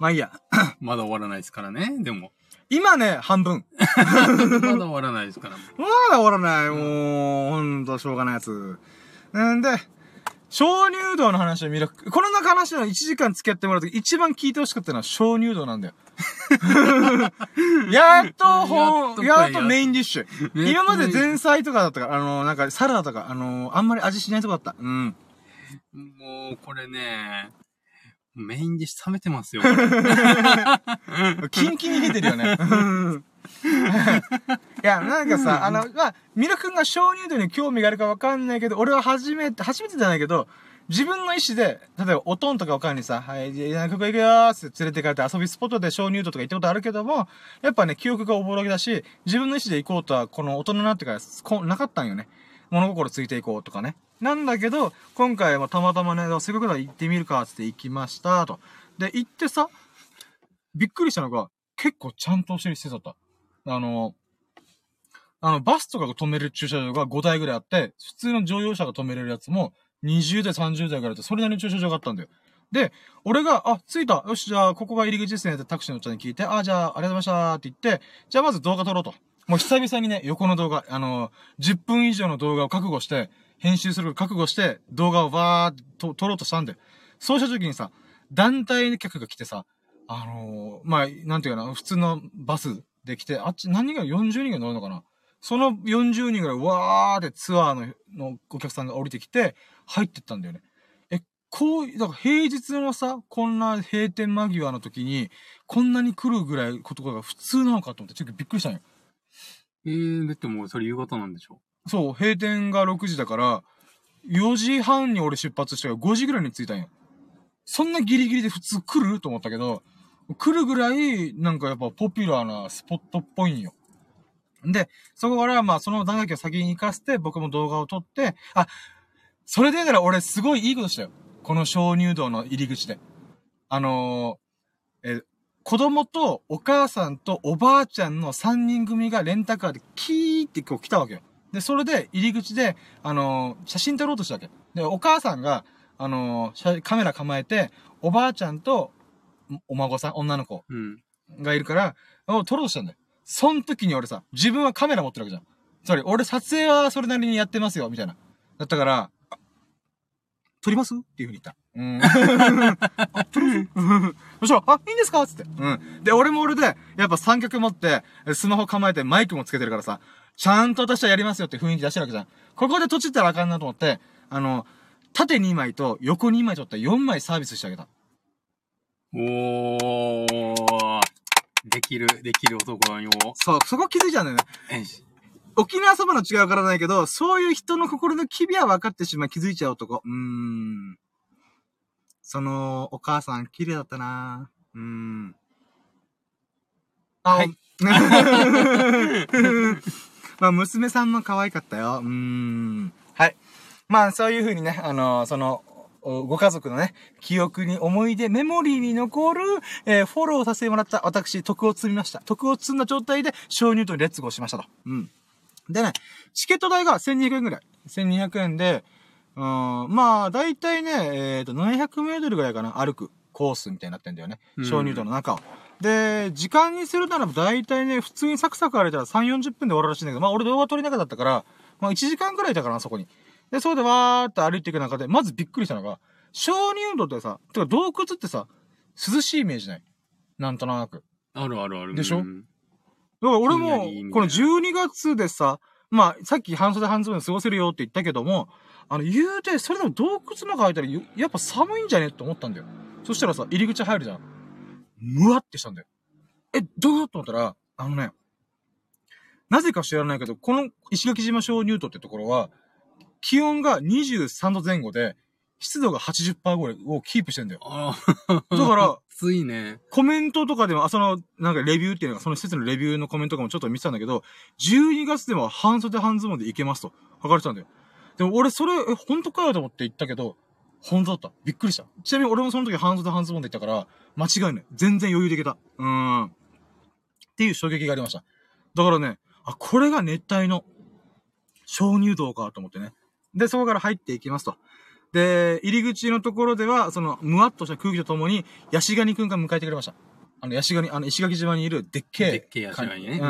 あいいや。まだ終わらないですからね、でも。今ね、半分。まだ終わらないですから。まだ終わらない。もう、ほんと、しょうがないやつ。んで、鍾乳洞の話を見る。この中話の1時間付き合ってもらうとき、一番聞いてほしかったのは鍾乳洞なんだよ。やっとメインディッシュ。今まで前菜とかだったから、なんかサラダとか、あんまり味しないとこだった。うん。もう、これね、メインディッシュ冷めてますよ。キンキンに冷えてるよね。いや、なんかさ、まあ、ミルク君が鍾乳洞に興味があるかわかんないけど、俺は初めてじゃないけど、自分の意思で、例えば、おとんとかおかんにさ、はい、ここ行くよーって連れて行かれて遊びスポットで鍾乳洞とか行ったことあるけども、やっぱね、記憶がおぼろげだし、自分の意思で行こうとは、この大人になってから、なかったんよね。物心ついていこうとかね。なんだけど、今回はたまたまね、せっかくだから行ってみるか、つって行きました、と。で、行ってさ、びっくりしたのが、結構ちゃんとしてる施設だった。バスとかが止める駐車場が5台ぐらいあって、普通の乗用車が止めれるやつも、20台、30台ぐらいで、それなりの駐車場があったんだよ。で、俺が、あ、着いた。よし、じゃあ、ここが入り口ですね。ってタクシーのおっちゃんに聞いて、あ、じゃあ、ありがとうございました。って言って、じゃあ、まず動画撮ろうと。もう久々にね、横の動画、10分以上の動画を覚悟して、編集する覚悟して、動画をわーっと撮ろうとしたんだよ。そうした時にさ、団体客が来てさ、まあ、なんていうかな、普通のバスで来て、あっち、何人が40人が乗るのかな。その40人ぐらい、わーってツアーのお客さんが降りてきて、入ってったんだよね。だから平日のさ、こんな閉店間際の時に、こんなに来るぐらいことが普通なのかと思って、ちょっとびっくりしたんよ。だってもうそれ夕方なんでしょ？そう、閉店が6時だから、4時半に俺出発したから5時ぐらいに着いたんよ。そんなギリギリで普通来ると思ったけど、来るぐらい、なんかやっぱポピュラーなスポットっぽいんよ。で、そこからまあその段階を先に行かせて、僕も動画を撮って、あ、それでなら俺すごいいいことしたよ。この鍾乳洞の入り口で。子供とお母さんとおばあちゃんの3人組がレンタカーでキーってこう来たわけよ。で、それで入り口で、写真撮ろうとしたわけ。で、お母さんが、カメラ構えて、おばあちゃんとお孫さん、女の子がいるから、撮ろうとしたんだよ。その時に俺さ、自分はカメラ持ってるわけじゃん。つまり、俺撮影はそれなりにやってますよ、みたいな。だったから、撮りますっていう風に言った。あ、撮るそしたら、あ、いいんですかつって。うん。で、俺も俺で、やっぱ三脚持って、スマホ構えてマイクもつけてるからさ、ちゃんと私はやりますよって雰囲気出してるわけじゃん。ここで撮っちゃったらあかんなと思って、縦2枚と横2枚撮って4枚サービスしてあげた。おー。できる男のよう。そう、そこ気づいちゃうんだよね。沖縄そばの違いわからないけど、そういう人の心の機微は分かってしまい気づいちゃう男。その、お母さん綺麗だったなぁ。はい。まあ、娘さんも可愛かったよ。はい。まあ、そういう風にね、その、ご家族のね、記憶に思い出、メモリーに残る、フォローさせてもらった私、徳を積みました。徳を積んだ状態で、鍾乳洞にレッツゴーしましたと。でね、チケット代が1200円ぐらい。1200円で、まあ、だいたいね、700メートルぐらいかな、歩くコースみたいになってんだよね。鍾乳洞の中を。で、時間にするならば、だいたいね、普通にサクサク歩いたら3、40分で終わるらしいんだけど、まあ、俺動画撮りながらだったから、まあ、1時間ぐらいだからな、そこに。で、そうでわーっと歩いていく中で、まずびっくりしたのが、鍾乳洞ってさ、てか洞窟ってさ、涼しいイメージない？なんとなく。あるあるある。でしょ？だから俺も、この12月でさ、まあ、さっき半袖半ズボンで過ごせるよって言ったけども、言うて、それでも洞窟の中入ったら、やっぱ寒いんじゃねって思ったんだよ。そしたらさ、入り口入るじゃん。むわってしたんだよ。え、どういうこと？と思ったら、ね、なぜか知らないけど、この石垣島鍾乳洞ってところは、気温が23度前後で、湿度が 80% ぐらいをキープしてんだよ。だから、ついね。コメントとかでも、なんかレビューっていうのが、その施設のレビューのコメントとかもちょっと見てたんだけど、12月でも半袖半ズボンで行けますと書かれてたんだよ。でも俺それ、本当かよと思って行ったけど、本当だった。びっくりした。ちなみに俺もその時半袖半ズボンで行ったから、間違いない。全然余裕で行けた。っていう衝撃がありました。だからね、あ、これが熱帯の鍾乳洞かと思ってね。で、そこから入っていきますと。で、入り口のところでは、むわっとした空気とともに、ヤシガニくんが迎えてくれました。ヤシガニ、石垣島にいる、でっけえ。でっけえヤシガニね。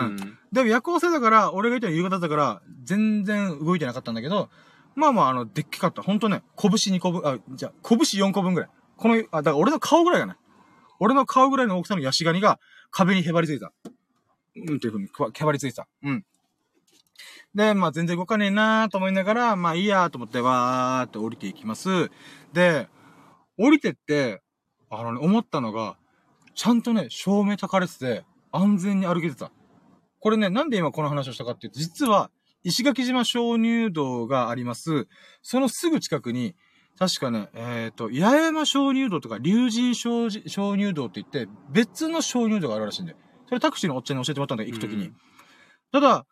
でも夜行性だから、俺がいたの夕方だったから、全然動いてなかったんだけど、まあまあ、でっけかった。ほんとね、拳2個分、あ、じゃあ、拳4個分ぐらい。この、あ、だから俺の顔ぐらいがね。俺の顔ぐらいの大きさのヤシガニが、壁にへばりついた。というふうに、へばりついた。で、まあ全然動かねえなーと思いながら、まあいいやーと思って、わーって降りていきます。で、降りてって、ね、思ったのが、ちゃんとね、照明焚かれてて、安全に歩けてた。これね、なんで今この話をしたかっていうと、実は、石垣島鍾乳洞があります。そのすぐ近くに、確かね、八重山鍾乳洞とか、龍神鍾乳洞って言って、別の鍾乳洞があるらしいんで。それタクシーのおっちゃんに教えてもらったんだけど、行くときに。ただ、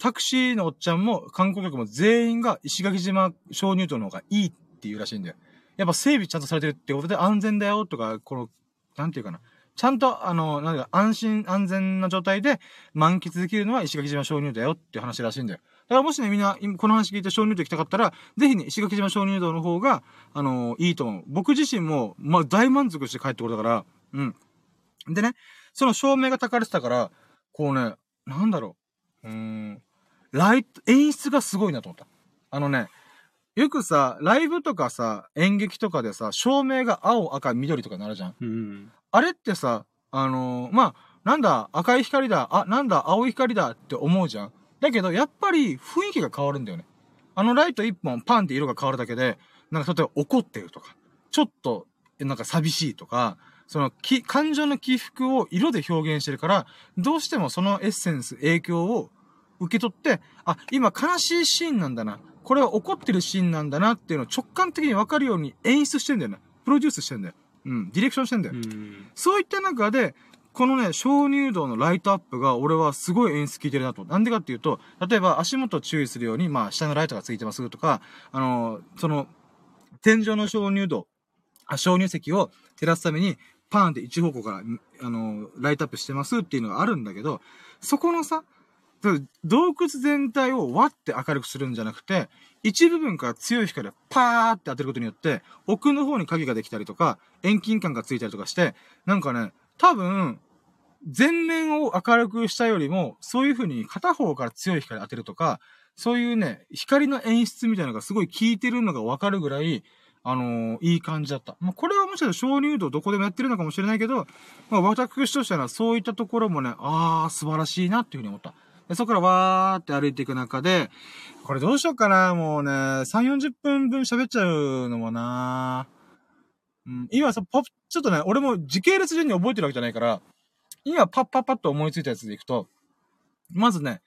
タクシーのおっちゃんも、観光客も全員が石垣島鍾乳洞の方がいいっていうらしいんだよ。やっぱ整備ちゃんとされてるってことで安全だよとか、なんていうかな。ちゃんと、なんか安心安全な状態で満喫できるのは石垣島鍾乳洞だよっていう話らしいんだよ。だからもしね、みんな、この話聞いて鍾乳洞行きたかったら、ぜひね、石垣島鍾乳洞の方が、いいと思う。僕自身も、まあ、大満足して帰ってこれたから、でね、その照明が焚かれてたから、こうね、なんだろう。演出がすごいなと思った。ね、よくさ、ライブとかさ、演劇とかでさ、照明が青、赤、緑とかになるじゃん。あれってさ、まあ、なんだ、赤い光だ、あ、なんだ、青い光だって思うじゃん。だけど、やっぱり雰囲気が変わるんだよね。ライト一本パンって色が変わるだけで、なんか例えば怒ってるとか、ちょっと、なんか寂しいとか、感情の起伏を色で表現してるから、どうしてもそのエッセンス、影響を受け取って、あ、今悲しいシーンなんだな。これは怒ってるシーンなんだなっていうのを直感的に分かるように演出してんだよね。プロデュースしてんだよ。ディレクションしてんだよ。そういった中で、このね、鍾乳洞のライトアップが俺はすごい演出効いてるなと。なんでかっていうと、例えば足元を注意するように、まあ下のライトがついてますとか、天井の鍾乳石を照らすために、パーンって一方向から、ライトアップしてますっていうのがあるんだけど、そこのさ、洞窟全体をわって明るくするんじゃなくて、一部分から強い光をパーって当てることによって、奥の方に影ができたりとか、遠近感がついたりとかして、なんかね、多分、全面を明るくしたよりも、そういう風に片方から強い光を当てるとか、そういうね、光の演出みたいなのがすごい効いてるのがわかるぐらい、いい感じだった。まあ、これはもしかしたら鍾乳洞どこでもやってるのかもしれないけど、まあ、私としてはそういったところもね、あー、素晴らしいなっていうふうに思った。で、そこからわーって歩いていく中で、これどうしようかな、もうね、3、40分分喋っちゃうのもなー。今さ、ちょっとね、俺も時系列順に覚えてるわけじゃないから、今パッパッパッと思いついたやつでいくと、まずね、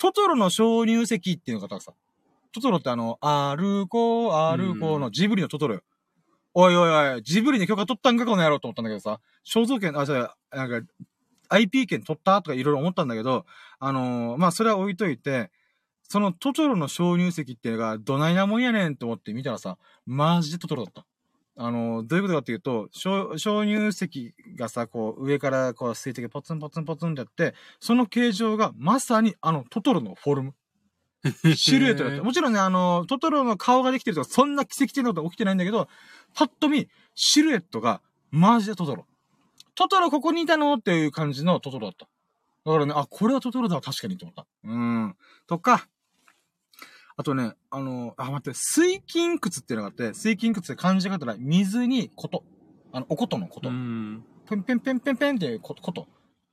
トトロの鍾乳石っていうのが高さ。トトロって歩こうのジブリのトトロよ。おいおいおい、ジブリで許可取ったんかこの野郎と思ったんだけどさ、肖像権、なんか、IP 権取ったとかいろいろ思ったんだけど、まあ、それは置いといて、そのトトロの鍾乳石っていうのが、どないなもんやねんと思って見たらさ、マジでトトロだった。どういうことかっていうと、鍾乳石がさ、こう、上からこう、水滴ポツンポツンポツンってやって、その形状がまさにトトロのフォルム。シルエットだった。もちろんね、トトロの顔ができてるとか、そんな奇跡的なことは起きてないんだけど、パッと見、シルエットが、マジでトトロ。トトロここにいたのっていう感じのトトロだった。だからね、あ、これはトトロだ、確かにって思った。とか、あとね、待って、水金窟っていうのがあって、水金窟って漢字があったら、水にこと。おことのこと。ペンペンペンペンペンっていうこと。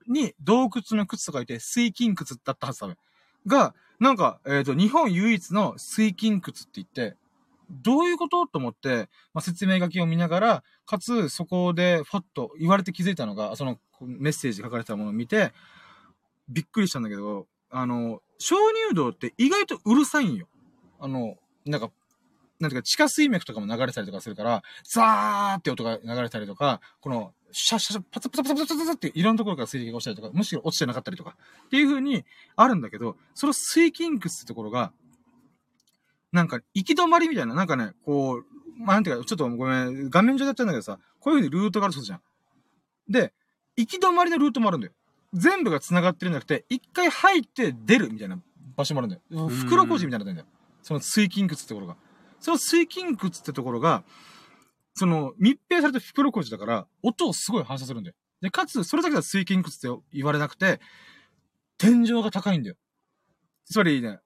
に、洞窟の窟と書いて、水金窟だったはずだね。が、なんか、日本唯一の水金窟って言って、どういうことと思って、まあ、説明書きを見ながら、かつ、そこで、ファッと言われて気づいたのが、その、メッセージ書かれてたものを見て、びっくりしたんだけど、鍾乳洞って意外とうるさいんよ。なんていうか、地下水脈とかも流れたりとかするから、ザーって音が流れたりとか、この、シャシャシャ、パツパツパツパツパツっていろんなところから水滴が落ちたりとか、むしろ落ちてなかったりとか、っていう風にあるんだけど、その水金窟ってところが、なんか、行き止まりみたいな、なんかね、こう、まあ、なんていうか、ちょっとごめん、画面上でやってるんだけどさ、こういう風にルートがあるそうじゃん。で、行き止まりのルートもあるんだよ。全部が繋がってるんじゃなくて、一回入って出るみたいな場所もあるんだよ。袋小路みたいなのあるんだよ。その水金窟ってところが。その水金窟ってところが、その密閉された袋小路だから、音をすごい反射するんだよ。で、かつ、それだけでは水金窟って言われなくて、天井が高いんだよ。つまりね、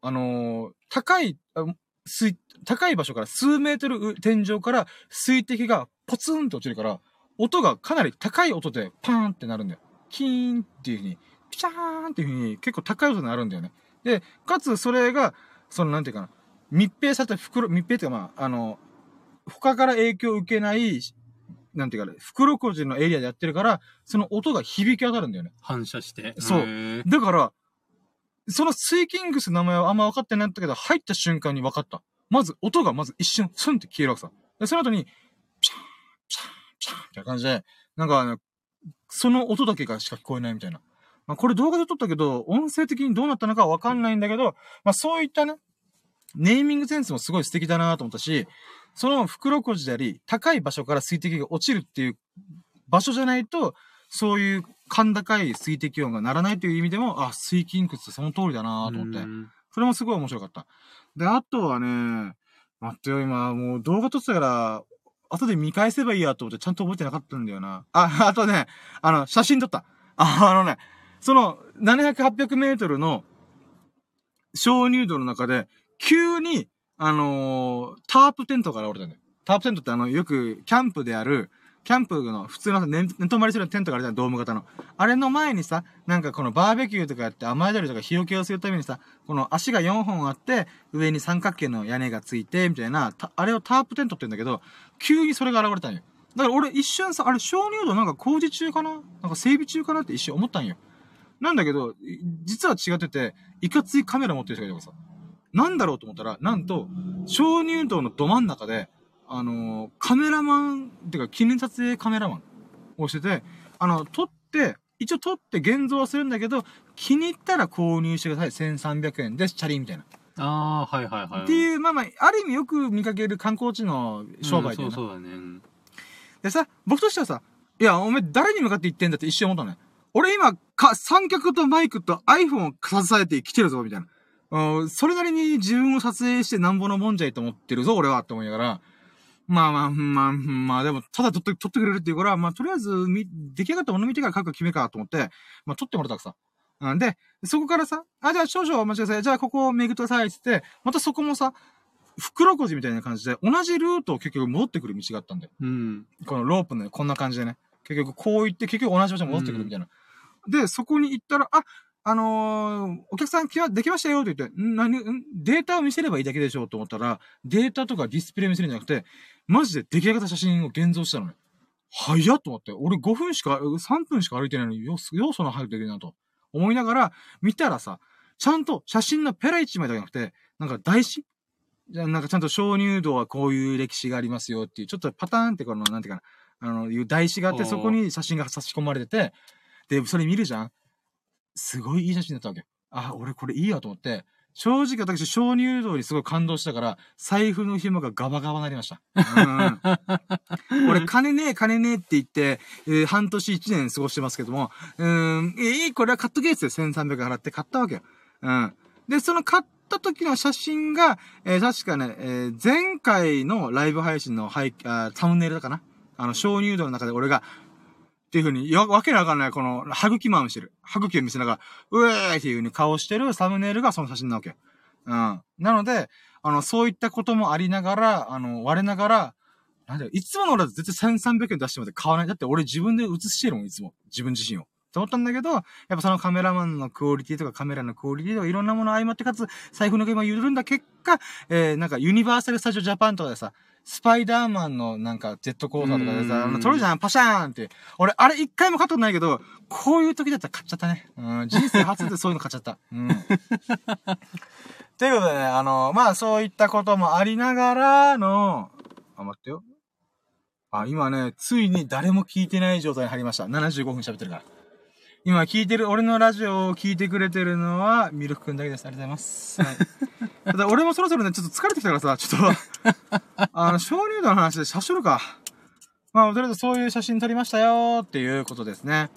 高い場所から数メートル天井から水滴がポツンと落ちるから、音がかなり高い音でパーンってなるんだよ。キーンっていう風に、ピチャーンっていう風に結構高い音になるんだよね。で、かつそれが、そのなんていうかな、密閉された袋、密閉っていうかまあ、他から影響を受けない、なんていうかね、袋小路のエリアでやってるから、その音が響き当たるんだよね。反射して。そう。だから、その水金窟の名前はあんま分かってないんだけど、入った瞬間に分かった。音がまず一瞬、スンって消えるわけさ。で、その後に、ピャーン、ピャーン、ピャーンって感じで、なんかその音だけがしか聞こえないみたいな。まあ、これ動画で撮ったけど、音声的にどうなったのかわかんないんだけど、まあ、そういったね、ネーミングセンスもすごい素敵だなと思ったし、その袋小路であり、高い場所から水滴が落ちるっていう場所じゃないと、そういう甲高い水滴音が鳴らないという意味でも、あ、水金窟ってその通りだなと思って。それもすごい面白かった。で、あとはね、待ってよ、今、もう動画撮ってたから、後で見返せばいいやと思ってちゃんと覚えてなかったんだよな。あ、あとね、写真撮った。ね、その、700、800メートルの、鍾乳洞の中で、急に、タープテントから折れたんだよ。タープテントってよく、キャンプである、キャンプの普通の寝泊まりするテントがあるじゃん、ドーム型の。あれの前にさ、なんかこのバーベキューとかやって雨宿りとか日よけをするためにさ、この足が4本あって、上に三角形の屋根がついて、みたいな、あれをタープテントって言うんだけど、急にそれが現れたんよ。だから俺一瞬さ、あれ鍾乳洞なんか工事中かな？なんか整備中かなって一瞬思ったんよ。なんだけど、実は違ってて、いかついカメラ持ってる人がいるからさ、なんだろうと思ったら、なんと、鍾乳洞のど真ん中で、カメラマン、てか記念撮影カメラマンをしてて、一応撮って現像はするんだけど、気に入ったら購入してください。1300円でチャリみたいな。ああ、はいはいはい。っていう、まあまあ、ある意味よく見かける観光地の商売だよね。そうだね。でさ、僕としてはさ、いや、お前誰に向かって言ってんだって一瞬思ったのね。俺今、三脚とマイクと iPhone を携えて来てるぞ、みたいな。それなりに自分を撮影してなんぼのもんじゃいと思ってるぞ、俺は、って思いながら、まあ、でも、ただ撮ってくれるっていうから、まあ、とりあえず、出来上がったもの見てから書く決めかと思って、まあ、撮ってもらったわけさ。で、そこからさ、あ、じゃあ少々お待ちください。じゃあここをめぐってください。つって、またそこもさ、袋小路みたいな感じで、同じルートを結局戻ってくる道があったんだよ。このロープのこんな感じでね。結局こう行って、結局同じ場所に戻ってくるみたいな。で、そこに行ったら、あ、お客さんできましたよって言って、データを見せればいいだけでしょうと思ったら、データとかディスプレイ見せるんじゃなくて、マジで出来上がった写真を現像したのね。早っと思って、俺3分しか歩いてないのに、要素の入るといけないなと思いながら、見たらさ、ちゃんと写真のペラ1枚だけじゃなくて、なんか台紙なんかちゃんと鍾乳洞はこういう歴史がありますよっていう、ちょっとパターンってこの、なんていうかな、いう台紙があって、そこに写真が差し込まれてて、で、それ見るじゃん。すごいいい写真だったわけ。あ、俺これいいやと思って、正直私、鍾乳洞にすごい感動したから、財布の紐がガバガバになりました。うん、俺、金ねえって言って、半年1年過ごしてますけども、これは買っとけやつで1300円払って買ったわけよ。うん。で、その買った時の写真が、確かね、前回のライブ配信のサムネイルだかな。鍾乳洞の中で俺が、っていう風に、わけのわかんない、この、歯茎マンしてる。歯茎を見せながら、うえーっていう風に顔してるサムネイルがその写真なわけ。うん。なので、そういったこともありながら、我ながら、なんだよ、いつもの俺だと絶対1300円出してまで買わない。だって俺自分で写してるもん、いつも。自分自身を。って思ったんだけど、やっぱそのカメラマンのクオリティとかカメラのクオリティとかいろんなもの相まって、かつ、財布の毛が緩んだ結果、なんかユニバーサルスタジオジャパンとかでさ、スパイダーマンのなんかジェットコースターとかでさ、撮るじゃんパシャーンって。俺、あれ一回も買ったことないけど、こういう時だったら買っちゃったね。うん、人生初でそういうの買っちゃった。うん。ということでね、まあそういったこともありながらの、あ、待ってよ。あ、今ね、ついに誰も聞いてない状態に入りました。75分喋ってるから。今聞いてる、俺のラジオを聞いてくれてるのは、ミルクくんだけです。ありがとうございます。はい。ただ俺もそろそろね、ちょっと疲れてきたからさ、ちょっと、鍾乳洞の話で写真撮るか。まあ、とりあえずそういう写真撮りましたよーっていうことですね。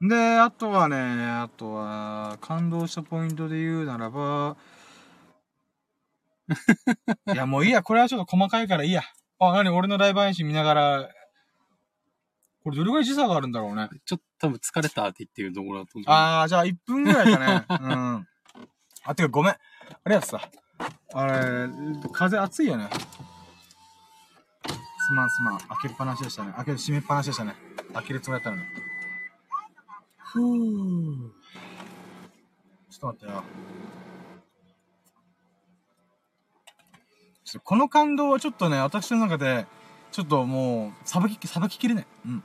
で、あとはね、あとは、感動したポイントで言うならば、いや、もういいや。これはちょっと細かいからいいや。あ、なに俺のライブ配信見ながら、これどれぐらい時差があるんだろうね。ちょっと多分疲れたって言ってるところだと思う。ああ、じゃあ1分ぐらいだね。うん。あ、てかごめん。あれやつさ。あれ、風暑いよね。すまん。開けっぱなしでしたね。閉めっぱなしでしたね。開けるつもりだったのに。ふぅ。ちょっと待ってよ。ちょっとこの感動はちょっとね、私の中で、ちょっともう、さばききれない。うん。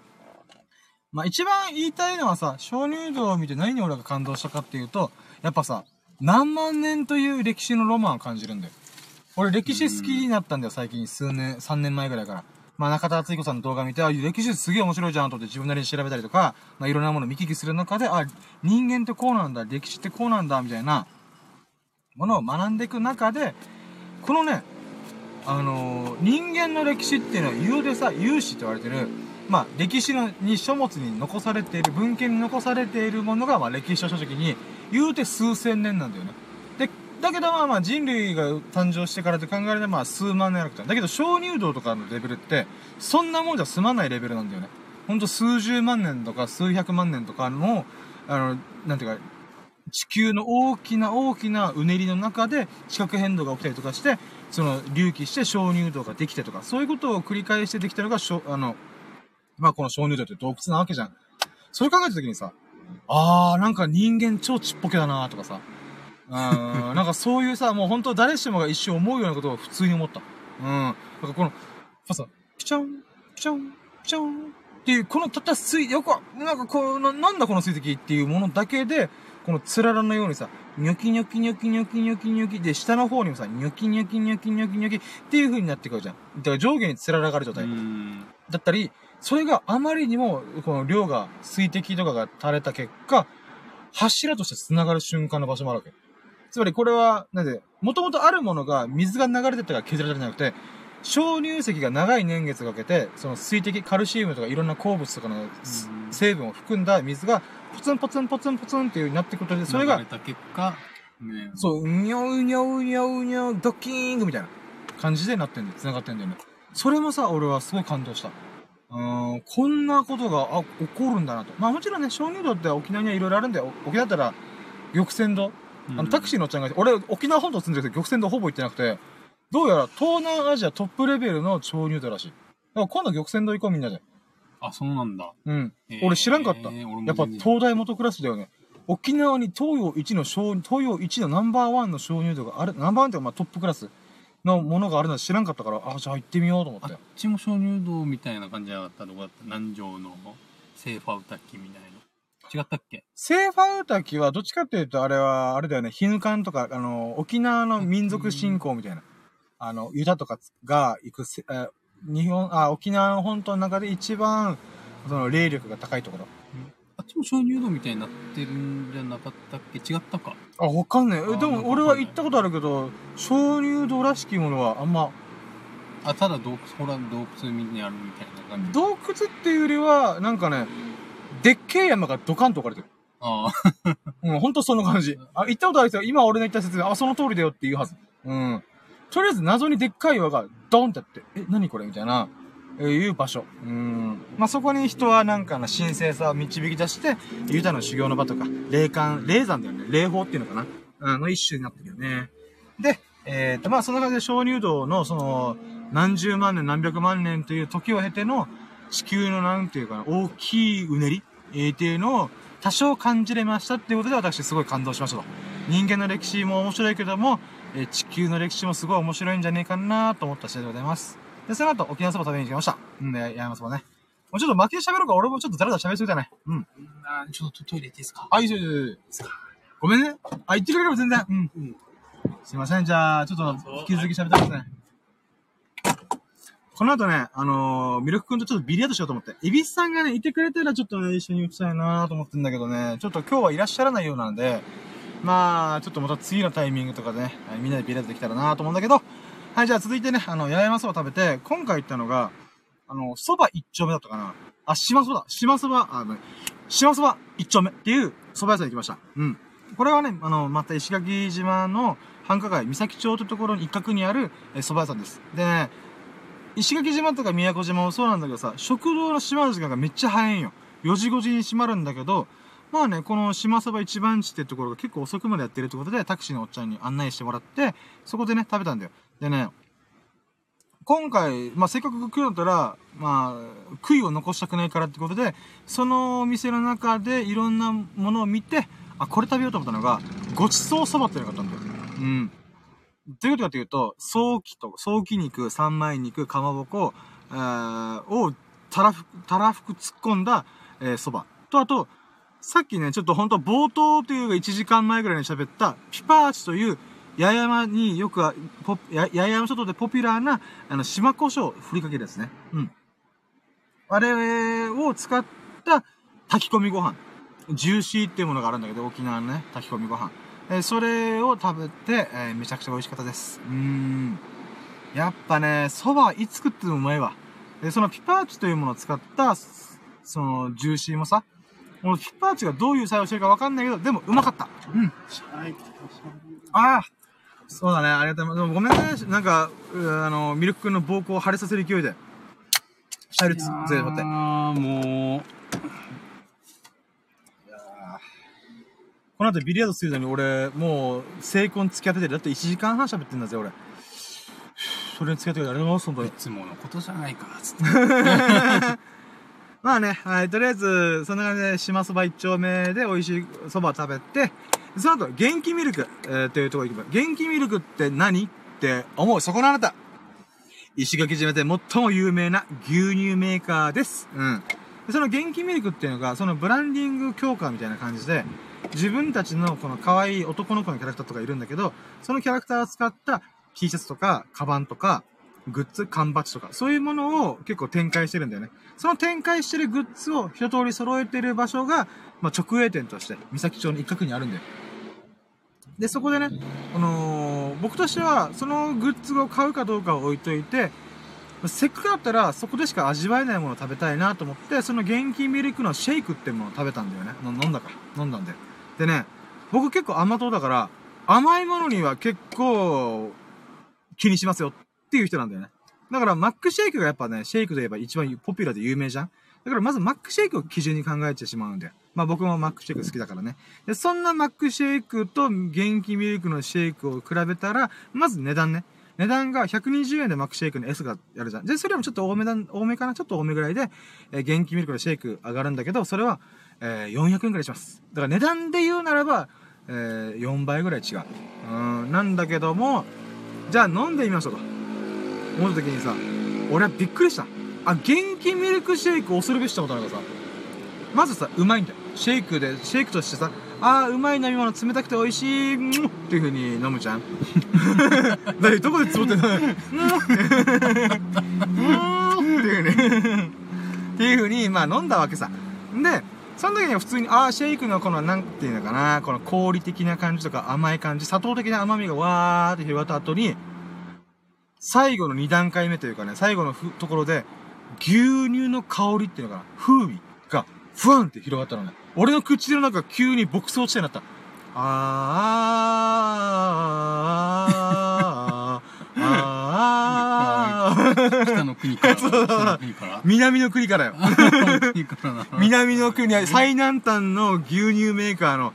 まあ、一番言いたいのはさ、鍾乳洞を見て何に俺が感動したかっていうと、やっぱさ、何万年という歴史のロマンを感じるんだよ。俺歴史好きになったんだよ、最近数年、3年前ぐらいから。まあ、中田敦彦さんの動画見て、あ、歴史すげえ面白いじゃんと思って自分なりに調べたりとか、まあ、いろんなものを見聞きする中で、あ、人間ってこうなんだ、歴史ってこうなんだ、みたいなものを学んでいく中で、このね、人間の歴史っていうのは有史と言われてる、まあ、歴史に書物に残されている、文献に残されているものが、まあ、歴史書籍に、言うて数千年なんだよね。で、だけどまあ、人類が誕生してからって考えれば、まあ、数万年あるから。だけど、鍾乳洞とかのレベルって、そんなもんじゃ済まないレベルなんだよね。ほんと、数十万年とか、数百万年とかの、なんていうか、地球の大きなうねりの中で、地殻変動が起きたりとかして、その、隆起して鍾乳洞ができてとか、そういうことを繰り返してできたのが、まあこの鍾乳洞って洞窟なわけじゃん。それ考えた時にさ、あーなんか人間超ちっぽけだなーとかさ、なんかそういうさ、もう本当誰しもが一瞬思うようなことを普通に思った。うん。なんかこの、さ、ピチョン、ピチョン、ピチョンっていう、このたったよく、なんかこう、なんだこの水滴っていうものだけで、このつららのようにさ、ニョキニョキニョキニョキニョキニョキで、下の方にもさ、ニョキニョキニョキニョキニョキっていう風になってくるじゃん。だから上下につららがある状態。だったり、それがあまりにも、この量が、水滴とかが垂れた結果、柱として繋がる瞬間の場所もあるわけ。つまりこれは、なんで、もともとあるものが、水が流れてったら削られたんじゃなくて、鍾乳石が長い年月かけて、その水滴、カルシウムとかいろんな鉱物とかの成分を含んだ水が、ポツンポツンポツンポツンっていうようになってくると、それが、流れた結果、ね、そう、にょうにょうにょうにょう、ドッキーングみたいな感じでなってんだよ。繋がってんだよね。それもさ、俺はすごい感動した。こんなことが、起こるんだなと。まあもちろんね、鍾乳洞って沖縄にはいろいろあるんだよ。沖縄だったら、玉泉洞。タクシーのおっちゃんが、俺、沖縄本島住んでるけど、玉泉洞ほぼ行ってなくて、どうやら東南アジアトップレベルの鍾乳洞らしい。だから今度玉泉洞行こうみんなで。あ、そうなんだ。うん。俺知らんかった。やっぱ東大元クラスだよね。沖縄に東洋一のナンバーワンの鍾乳洞がある、ナンバーワンっていうかまあトップクラスのものがあるのは知らんかったから、あ、じゃあ行ってみようと思って。あっちも鍾乳洞みたいな感じじゃなかったとこだった。南城のセーファウタッキみたいな。違ったっけ？セーファウタキはどっちかっていうと、あれは、あれだよね、ヒヌカンとか、沖縄の民族信仰みたいな、ユダとかが行く、沖縄の本島の中で一番、その霊力が高いところ。あっちも鍾乳洞みたいになってるんじゃなかったっけ？違ったか。あ、わかんねえ。でも俺は行ったことあるけど、鍾乳洞らしきものはあんま。あ、ただ洞窟、ほら洞窟にあるみたいな感じ。洞窟っていうよりは、なんかね、でっけえ山がドカンと置かれてる。ああ。うん、ほんとその感じ。あ、行ったことある人は、今俺の言った説明、あ、その通りだよって言うはず。うん。とりあえず謎にでっかい岩がドンってあって、え、何これみたいな、いう場所。うん。まあ、そこに人はなんかの神聖さを導き出して、ユダの修行の場とか、霊感、霊山だよね。霊峰っていうのかな。の一種になってるよね。で、まあ、そんな感じで鍾乳洞の、その、何十万年何百万年という時を経ての、地球のなんていうかな、大きいうねり、っていうのを多少感じれましたっていうことで私すごい感動しましたと。人間の歴史も面白いけども、地球の歴史もすごい面白いんじゃねえかなと思った次第でございます。で、その後、沖縄そば食べに行きました。うん、八重山そばね。もうちょっと負けで喋ろうか、俺もちょっとだらだら喋りすぎたね。うん。ちょっとトイレ行っていいですか？あ、いいですよ、いいですよ。ごめんね。あ、行ってくれれば全然。うん。うん、すいません、じゃあ、ちょっと引き続き喋ってますね。この後ね、ミルクくんとちょっとビリヤードしようと思って。イビスさんがね、いてくれたらちょっとね、一緒に打ちたいなと思ってんだけどね、ちょっと今日はいらっしゃらないようなんで、まあ、ちょっとまた次のタイミングとかでね、みんなでビリヤードできたらなと思うんだけど、はい、じゃあ続いてね、八重山そば食べて、今回行ったのが、そば一丁目だったかな。あ、島そば、島そば一丁目っていうそば屋さんに行きました。うん。これはね、また石垣島の繁華街、三崎町というところの一角にあるそば屋さんです。でね、石垣島とか宮古島もそうなんだけどさ、食堂の閉まる時間がめっちゃ早いんよ。4時5時に閉まるんだけど、まあね、この島そば一番地ってところが結構遅くまでやってるってことで、タクシーのおっちゃんに案内してもらって、そこでね、食べたんだよ。でね、今回、まあせっかく食うんだったら、まあ、悔いを残したくないからってことで、そのお店の中でいろんなものを見て、あ、これ食べようと思ったのが、ごちそうそばっていうのがあったんだよ。うん。どういうことかというと、早期肉、三枚肉、かまぼこ、をたらふく突っ込んだ、そば。と、あと、さっきね、ちょっとほんと冒頭というか1時間前ぐらいに喋った、ピパーチという、八重山によく、八重山諸島でポピュラーな、島胡椒を振りかけるやつね。うん。あれを使った炊き込みご飯。ジューシーっていうものがあるんだけど、沖縄のね、炊き込みご飯。それを食べて、めちゃくちゃ美味しかったです。やっぱね、蕎麦いつ食ってもうまいわ。で、そのピパーチというものを使った、その、ジューシーもさ、このピパーチがどういう作用してるかわかんないけど、でもうまかった。うん。はい。ああ、そうだね、ありがとうございます。でもごめんね、なんか、ミルク君の膀胱を腫れさせる勢いで、入るつって、待って。ああ、もう。この後ビリヤードするのに俺、もう、成婚付き合ってて、だって1時間半喋ってんだぜ、俺。それに付き合ってくれてありがとうございます、本当に。いつものことじゃないかな、つって。まあね、はい、とりあえず、そんな感じで、島そば一丁目で美味しいそば食べて、その後、元気ミルク、というところ行けば、元気ミルクって何って思う、そこのあなた。石垣島で最も有名な牛乳メーカーです。うん。その元気ミルクっていうのが、そのブランディング強化みたいな感じで、自分たちのこの可愛い男の子のキャラクターとかいるんだけど、そのキャラクターを使った T シャツとか、カバンとか、グッズ、缶バッジとか、そういうものを結構展開してるんだよね。その展開してるグッズを一通り揃えてる場所が、まあ、直営店として、三崎町の一角にあるんだよ。で、そこでね、僕としては、そのグッズを買うかどうかを置いといて、せっかくだったら、そこでしか味わえないものを食べたいなと思って、その元気ミルクのシェイクってものを食べたんだよね。飲んだんだよ。でね、僕結構甘党だから、甘いものには結構気にしますよっていう人なんだよね。だからマックシェイクがやっぱね、シェイクで言えば一番ポピュラーで有名じゃん。だからまずマックシェイクを基準に考えてしまうんだよ。まあ僕もマックシェイク好きだからね。で、そんなマックシェイクと元気ミルクのシェイクを比べたら、まず値段ね。値段が120円でマックシェイクの S がやるじゃん。で、それよりもちょっと多めかな、ちょっと多めぐらいで、元気ミルクのシェイク上がるんだけど、それは、400円ぐらいします。だから値段で言うならば、4倍ぐらい違う。なんだけども、じゃあ飲んでみましょうと。思った時にさ、俺はびっくりした。あ、元気ミルクシェイク恐るべしってことなんだけどさ、まずさ、うまいんだよ。シェイクとしてさ、あーうまい飲み物、冷たくて美味しいっていう風に飲むじゃん。だいどこでつぼってんのっていう風にまあ飲んだわけさ。でその時には普通にシェイクのこのなんていうのかな、この氷的な感じとか甘い感じ、砂糖的な甘みがわーって広がった後に、最後の2段階目というかね、最後のところで牛乳の香りっていうのかな、風味がふわんって広がったのね。俺の口の中が急に牧草地帯になった。北の国から。南の国からよ。南の国は最南端の牛乳メーカーの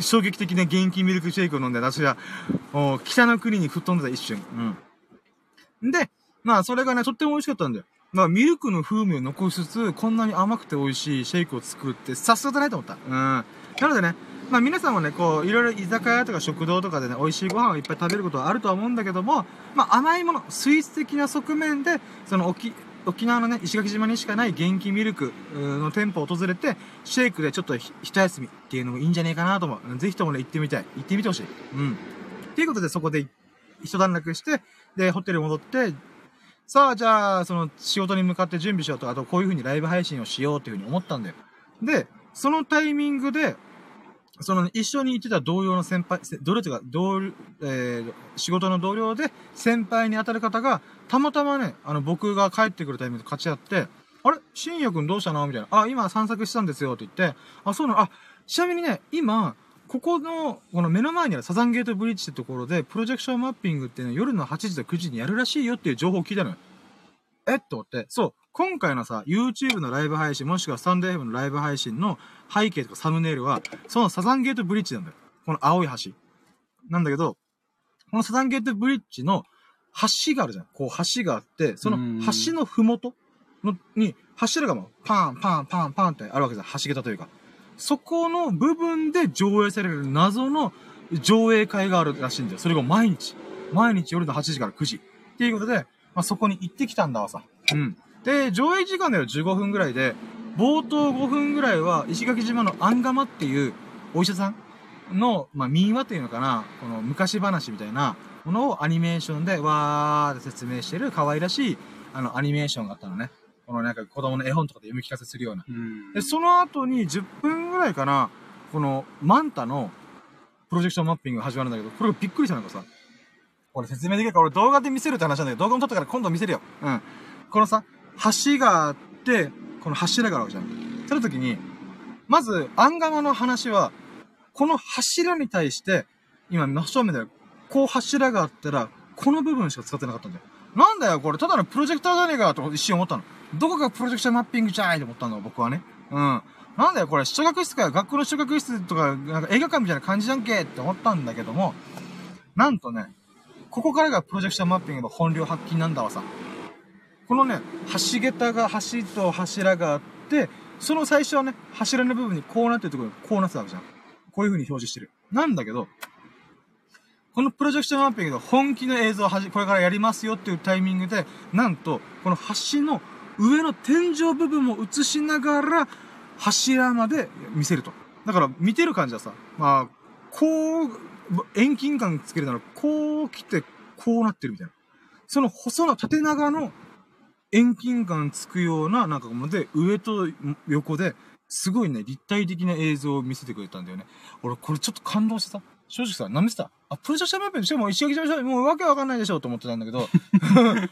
衝撃的な元気ミルクシェイクを飲んで、私は北の国に吹っ飛んでた一瞬。うん。で、まあそれがね、とっても美味しかったんだよ。まあミルクの風味を残しつつ、こんなに甘くて美味しいシェイクを作って、さすがだねと思った。うん。なのでね、まあ皆さんもね、こう、いろいろ居酒屋とか食堂とかでね、美味しいご飯をいっぱい食べることはあるとは思うんだけども、まあ甘いもの、スイーツ的な側面で、その沖縄のね、石垣島にしかない元気ミルクの店舗を訪れて、シェイクでちょっと一休みっていうのもいいんじゃねえかなと思う。ぜひともね、行ってみたい。行ってみてほしい。うん。っていうことで、そこで一段落して、で、ホテル戻って、さあ、じゃあ、その、仕事に向かって準備しようと、あと、こういう風にライブ配信をしようっていう風に思ったんだよ。で、そのタイミングで、その、一緒に行ってた同僚の先輩、仕事の同僚で、先輩に当たる方が、たまたまね、僕が帰ってくるタイミングで勝ち合って、あれ新也くんどうしたのみたいな。今散策したんですよって言って、そうなの。ちなみにね、今、この目の前にあるサザンゲートブリッジってところで、プロジェクションマッピングってね、夜の8時と9時にやるらしいよっていう情報を聞いたのよ。と思って、そう、今回のさ、YouTube のライブ配信、もしくはスタンド FM のライブ配信の背景とかサムネイルは、そのサザンゲートブリッジなんだよ。この青い橋。なんだけど、このサザンゲートブリッジの橋があるじゃん。こう橋があって、その橋のふもとに、柱がもう、パンパンパンパンってあるわけじゃん。橋桁というか。そこの部分で上映される謎の上映会があるらしいんだよ。それが毎日夜の8時から9時。っていうことで、そこに行ってきたんだわさ。うん。で、上映時間では15分ぐらいで、冒頭5分ぐらいは石垣島のアンガマっていうお医者さんの、民話というのかな、この昔話みたいなものをアニメーションでわーって説明してる可愛らしい、アニメーションがあったのね。このなんか子供の絵本とかで読み聞かせするような。で、その後に10分ぐらいかな、このマンタのプロジェクションマッピングが始まるんだけど、これがびっくりしたのがさ、これ説明できるか俺動画で見せるって話なんだけど、動画も撮ったから今度見せるよ。うん。このさ、橋があって、この柱があるわけじゃん。その時に、まず、アンガマの話は、この柱に対して、今真正面で、こう柱があったら、この部分しか使ってなかったんだよ。なんだよ、これただのプロジェクターじゃねえかと一瞬思ったの。どこがプロジェクションマッピングじゃーいと思ったの、僕はね。うん。なんだよ、これ、小学室か、学校の小学室とか、なんか映画館みたいな感じじゃんけって思ったんだけども、なんとね、ここからがプロジェクションマッピングの本領発揮なんだわさ。このね、橋桁が、橋と柱があって、その最初はね、柱の部分にこうなってるところにこうなってたわけじゃん。こういう風に表示してる。なんだけど、このプロジェクションマッピングの本気の映像をこれからやりますよっていうタイミングで、なんと、この橋の上の天井部分も映しながら、柱まで見せると。だから、見てる感じはさ、こう、遠近感つけるなら、こう来て、こうなってるみたいな。その細な縦長の遠近感つくような、なんかもので、上と横で、すごいね、立体的な映像を見せてくれたんだよね。俺、これちょっと感動してさ、正直さ、舐めてた。プロジェクションマッピングしても石垣島でもうわけわかんないでしょと思ってたんだけど、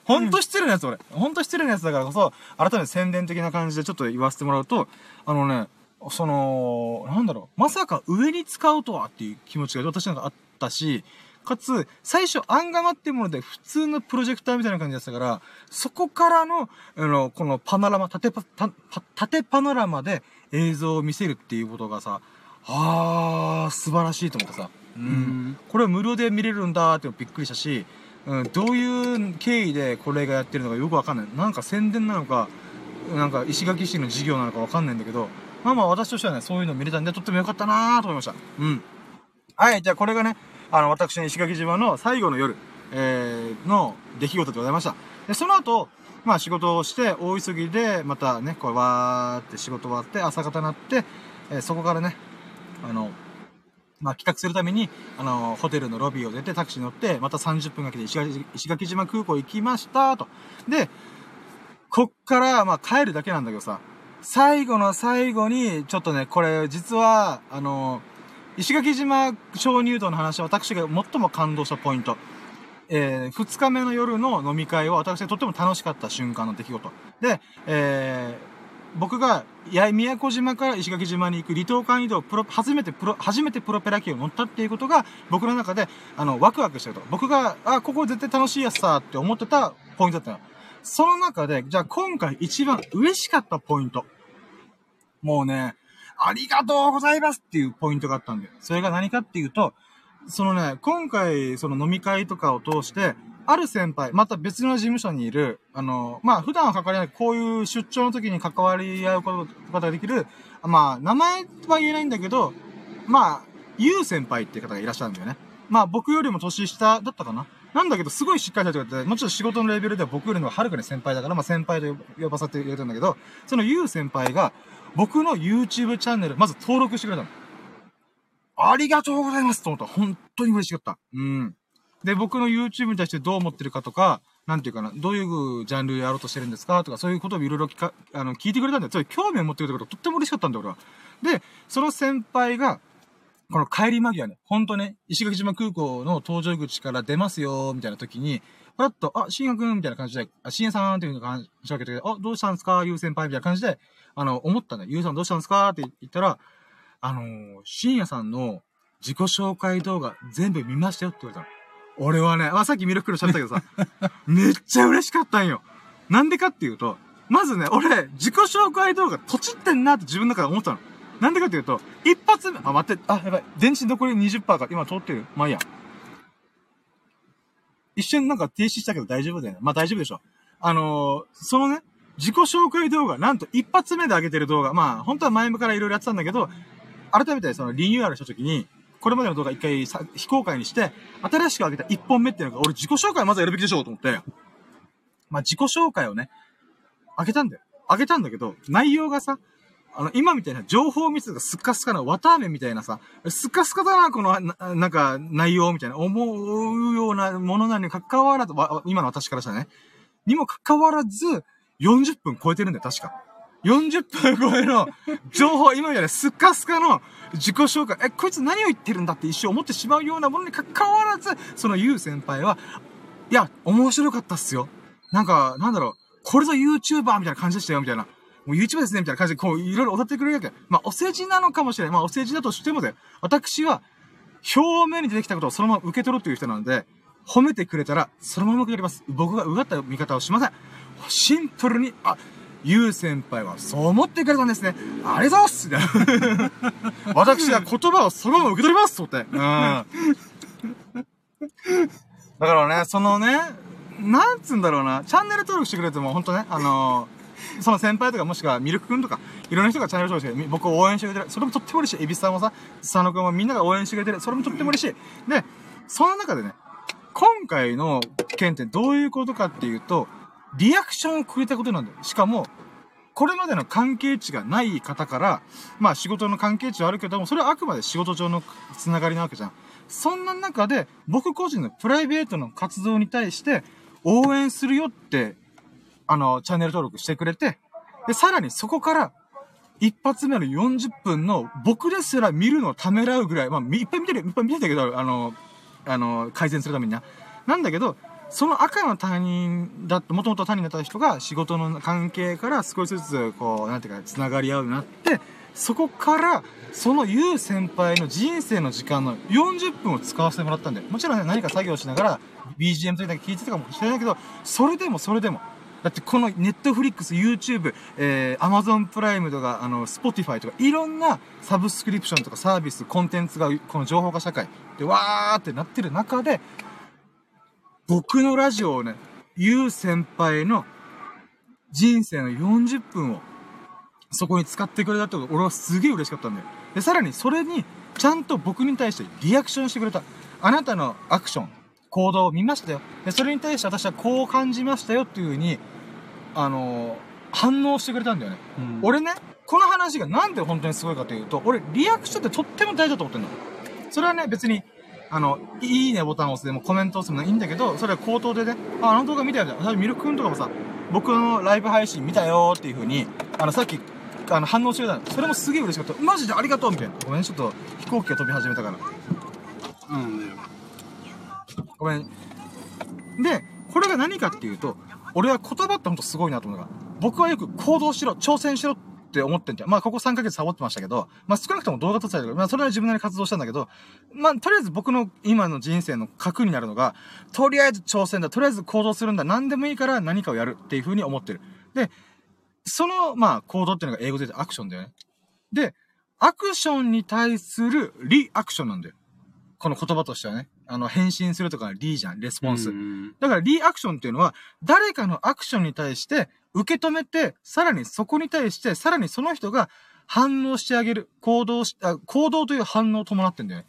ほんと失礼なやつ俺。ほんと失礼なやつだからこそ、改めて宣伝的な感じでちょっと言わせてもらうと、ね、なんだろう、まさか上に使うとはっていう気持ちが私なんかあったし、かつ、最初アンガマっていうもので普通のプロジェクターみたいな感じだったから、そこからの、このパノラマ、縦パノラマで映像を見せるっていうことがさ、素晴らしいと思ってさ。これ無料で見れるんだーってびっくりしたし、どういう経緯でこれがやってるのかよくわかんない。なんか宣伝なのか、なんか石垣市の事業なのかわかんないんだけど、私としてはね、そういうの見れたんで、とってもよかったなーと思いました。うん。はい、じゃあこれがね、私の石垣島の最後の夜、の出来事でございました。で、その後、まあ仕事をして大急ぎでまたね、こうわーって仕事終わって朝方になって、そこからね、まあ帰宅するために、ホテルのロビーを出てタクシー乗って、また30分かけて石垣島空港行きましたと。で、こっから、まあ帰るだけなんだけどさ、最後の最後に、ちょっとね、これ実は、石垣島鍾乳洞の話は私が最も感動したポイント。2日目の夜の飲み会は私がとっても楽しかった瞬間の出来事。で、僕が、宮古島から石垣島に行く離島間移動、初めてプロペラ機を乗ったっていうことが、僕の中で、ワクワクしてると。僕が、あ、ここ絶対楽しいやつさって思ってたポイントだったの。その中で、じゃあ今回一番嬉しかったポイント。もうね、ありがとうございますっていうポイントがあったんだよ。それが何かっていうと、そのね、今回、その飲み会とかを通して、ある先輩、また別の事務所にいる、まあ、普段は関わりない、こういう出張の時に関わり合うことができる、まあ、名前は言えないんだけど、まあ、ゆう先輩っていう方がいらっしゃるんだよね。まあ、僕よりも年下だったかな。なんだけど、すごいしっかりした人がいて、もちろん仕事のレベルでは僕よりもはるかに先輩だから、まあ、先輩と呼ばさせてくれたんだけど、そのゆう先輩が、僕の YouTube チャンネル、まず登録してくれたの。ありがとうございますと思った。本当に嬉しかった。うん。で、僕の YouTube に対してどう思ってるかとか、なんていうかな、どういうジャンルやろうとしてるんですかとか、そういうことをいろいろ聞いてくれたんだよ。そういう興味を持ってくれたこととっても嬉しかったんだよ、俺は。で、その先輩が、この帰り間際ね、ほんとね、石垣島空港の搭乗口から出ますよ、みたいな時に、パラッと、あ、しんやくんみたいな感じで、あ、しんやさんっていう感じで話しかけて、あ、どうしたんですかゆう先輩みたいな感じで、思ったんだよ。ゆうさんどうしたんですかって言ったら、しんやさんの自己紹介動画全部見ましたよって言われたの。俺はね、さっきミルクル喋ったけどさ、めっちゃ嬉しかったんよ。なんでかっていうと、まずね、俺、自己紹介動画、とちってんなって自分の中で思ったの。なんでかっていうと、一発目、あ、待って、あ、やばい、電池残り 20% か、今通ってる。まあいいや。一瞬なんか停止したけど大丈夫だよね。まあ大丈夫でしょ。そのね、自己紹介動画、なんと一発目で上げてる動画、まあ、本当は前からいろいろやってたんだけど、改めてそのリニューアルした時に、これまでの動画一回非公開にして、新しく上げた一本目っていうのが、俺自己紹介まずやるべきでしょうと思って。まあ、自己紹介をね、上げたんだよ。上げたんだけど、内容がさ、今みたいな情報密度がスッカスカな、綿飴みたいなさ、スッカスカだな、この、なんか、内容みたいな、思うようなものなのにかかわらず、今の私からしたらね、にもかかわらず、40分超えてるんだよ、確か。40分超えの情報、今みたいなスッカスカの自己紹介、え、こいつ何を言ってるんだって一瞬思ってしまうようなものにかかわらず、そのゆう先輩は、いや、面白かったっすよ。なんか、なんだろう、これぞ YouTuber みたいな感じでしたよ、みたいな。もう YouTuber ですね、みたいな感じで、こう、いろいろ踊ってくれるわけ。まあ、お世辞なのかもしれない。まあ、お世辞だとしてもだよ。私は、表面に出てきたことをそのまま受け取るという人なので、褒めてくれたら、そのまま受け取ります。僕がうがった見方をしません。シンプルに、あ、ゆう先輩はそう思ってくれたんですね。ありがとうございます私は言葉をそのまま受け取りますと思って。うん。だからね、そのね、なんつうんだろうな、チャンネル登録してくれても、ほんとね、その先輩とかもしくはミルクくんとか、いろんな人がチャンネル登録して僕を応援してくれてる。それもとっても嬉しい。エビスさんもさ、スサノくんもみんなが応援してくれてる。それもとっても嬉しい。で、その中でね、今回の件ってどういうことかっていうと、リアクションをくれたことなんだよ。しかも、これまでの関係値がない方から、まあ仕事の関係値はあるけども、それはあくまで仕事上のつながりなわけじゃん。そんな中で、僕個人のプライベートの活動に対して、応援するよって、チャンネル登録してくれて、で、さらにそこから、一発目の40分の、僕ですら見るのをためらうぐらい、まあ、いっぱい見てる、いっぱい見てたけど、改善するためにな。なんだけど、その赤の他人だって、もともと他人だった人が仕事の関係から少しずつ、こう、なんていうか、繋がり合うようになって、そこから、そのゆう先輩の人生の時間の40分を使わせてもらったんで、もちろんね、何か作業しながら、BGM とか聞いてたかもしれないけど、それでも、だってこのネットフリックス、YouTube、Amazon プライムとか、Spotify とか、いろんなサブスクリプションとかサービス、コンテンツが、この情報化社会で、わーってなってる中で、僕のラジオをね、ゆう先輩の人生の40分をそこに使ってくれたってこと、俺はすげえ嬉しかったんだよ。で、さらにそれに、ちゃんと僕に対してリアクションしてくれた。あなたのアクション、行動を見ましたよ。で、それに対して私はこう感じましたよっていう風に、反応してくれたんだよね、うん、俺ねこの話がなんで本当にすごいかというと、俺リアクションってとっても大事だと思ってんの。それはね別にいいねボタンを押すでもコメントを押すでもいいんだけど、それは口頭でね、あの動画見たよみたいな、ミルク君とかもさ僕のライブ配信見たよーっていう風にさっき反応してくれたの。それもすげえ嬉しかった。マジでありがとうみたいな。ごめんちょっと飛行機が飛び始めたから、うんごめん。でこれが何かっていうと、俺は言葉ってほんとすごいなと思うから、僕はよく行動しろ挑戦しろって思ってんじゃん。まあここ3ヶ月サボってましたけど、まあ少なくとも動画撮ったりとか、まあそれは自分なりに活動したんだけど、まあとりあえず僕の今の人生の核になるのが、とりあえず挑戦だ、とりあえず行動するんだ、何でもいいから何かをやるっていう風に思ってる。で、そのまあ行動っていうのが英語で言うとアクションだよね。で、アクションに対するリアクションなんだよ。この言葉としてはね。返信するとかリーじゃん、レスポンス。だからリアクションっていうのは、誰かのアクションに対して受け止めて、さらにそこに対して、さらにその人が反応してあげる。行動という反応を伴ってんだよね。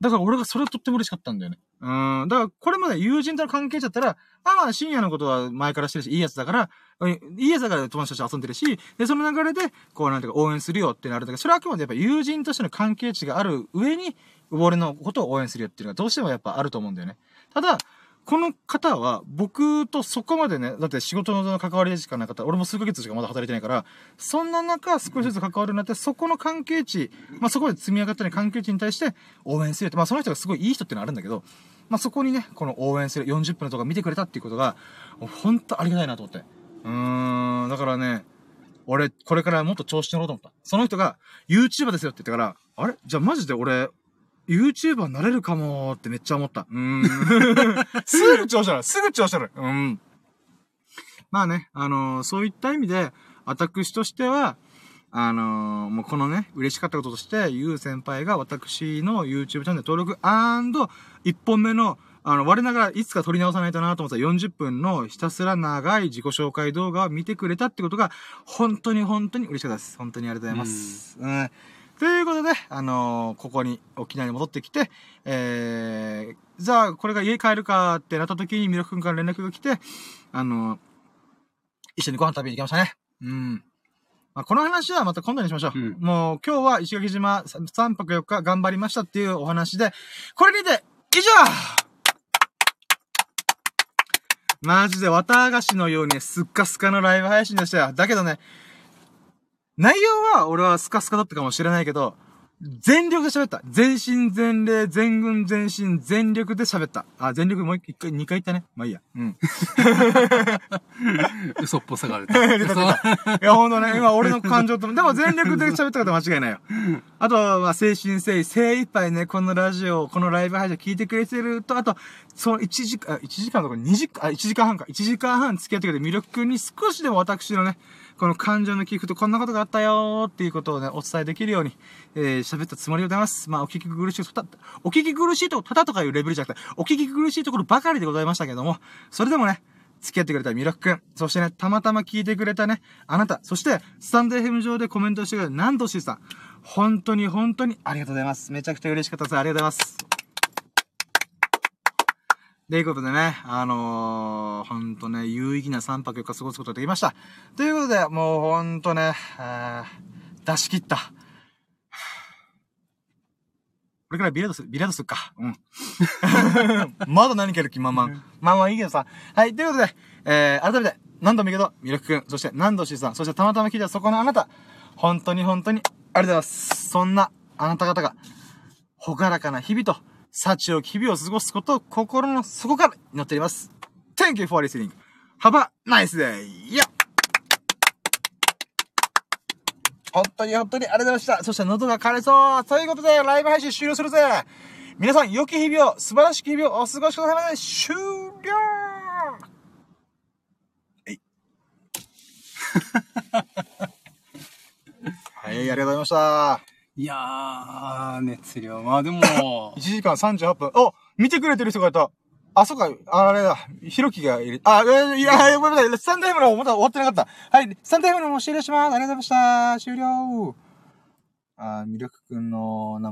だから俺がそれをとっても嬉しかったんだよね。だからこれまで友人との関係者だったら、まあ深夜のことは前からしてるし、いいやつだから、友達として遊んでるし、で、その流れで、こうなんていうか応援するよってなるんだけど、それはあくまでやっぱ友人としての関係値がある上に、俺のことを応援するよっていうのがどうしてもやっぱあると思うんだよね。ただ、この方は僕とそこまでね、だって仕事の関わりしかなかった。俺も数ヶ月しかまだ働いてないから、そんな中少しずつ関わるようになって、そこの関係値、まあそこまで積み上がった関係値に対して応援するって、まあその人がすごいいい人ってのはあるんだけど、まあそこにね、この応援する40分の動画見てくれたっていうことが、ほんとありがたいなと思って。だからね、俺、これからもっと調子乗ろうと思った。その人が YouTuber ですよって言ったから、あれじゃあマジで俺、YouTuber になれるかもーってめっちゃ思った。すぐ調子乗る。うん。まあね、そういった意味で、私としては、もうこのね、嬉しかったこととして、ゆう先輩が私の YouTube チャンネル登録1本目の、我ながらいつか撮り直さないとなと思った40分のひたすら長い自己紹介動画を見てくれたってことが、本当に嬉しかったです。本当にありがとうございます。うん。ということで、ここに、沖縄に戻ってきて、じゃあ、これが家帰るかってなった時に、ミルク君から連絡が来て、一緒にご飯食べに行きましたね。うん。まあ、この話はまた今度にしましょう。うん、もう、今日は石垣島3泊4日頑張りましたっていうお話で、これにて、以上マジで綿菓子のようにスッカスカのライブ配信でしたよ。だけどね、内容は俺はスカスカだったかもしれないけど、全力で喋った。全身全霊、全軍全身、全力で喋った。あ、全力もう一回、二回言ったね。まあいいや。うん。嘘っぽさがある。いや、ほんとね、今俺の感情と、でも全力で喋ったことは間違いないよ。あとは、まあ、精神誠意、精一杯ね、このラジオ、このライブ配信聞いてくれてると、あと、その1時間半か。1時間半付き合ってくれて、魅力君に少しでも私のね、この感情の起伏とこんなことがあったよーっていうことをね、お伝えできるように、喋ったつもりでございます。まあ、お聞き苦しいとこ、ただとかいうレベルじゃなくて、お聞き苦しいところばかりでございましたけども、それでもね、付き合ってくれたミラク君、そしてね、たまたま聞いてくれたね、あなた、そして、スタンドFM上でコメントしてくれたナンドシーさん、本当にありがとうございます。めちゃくちゃ嬉しかったです。ありがとうございます。ということでね、ほんとね、有意義な3泊4日過ごすことができました。ということで、もうほんとね、出し切った。これからビリヤードするか。うん。まだ何かやる気満々。まあいいけどさ。はい、ということで、改めて、何度も言うけど、ミルク君、そして何度しーさん、そしてたまたま聞いたそこのあなた、本当にありがとうございます。そんなあなた方が、ほがらかな日々と、幸を日々を過ごすことを心の底から祈っております。Thank you for listening. Have a nice day. Yeah. 本当にありがとうございました。そして喉が枯れそう。ということで、ライブ配信終了するぜ。皆さん、良き日々を、素晴らしき日々をお過ごしください。終了はい。はい、ありがとうございました。いやー、熱量。まあでも。1時間38分。お、見てくれてる人がいた。あ、そっか、あれだ。ひろきがいる。あ、いや、ごめんなさい。スタンドFMのまだ終わってなかった。はい、スタンドFMのも終了します。ありがとうございました。終了。あ、ミルクくんの名前。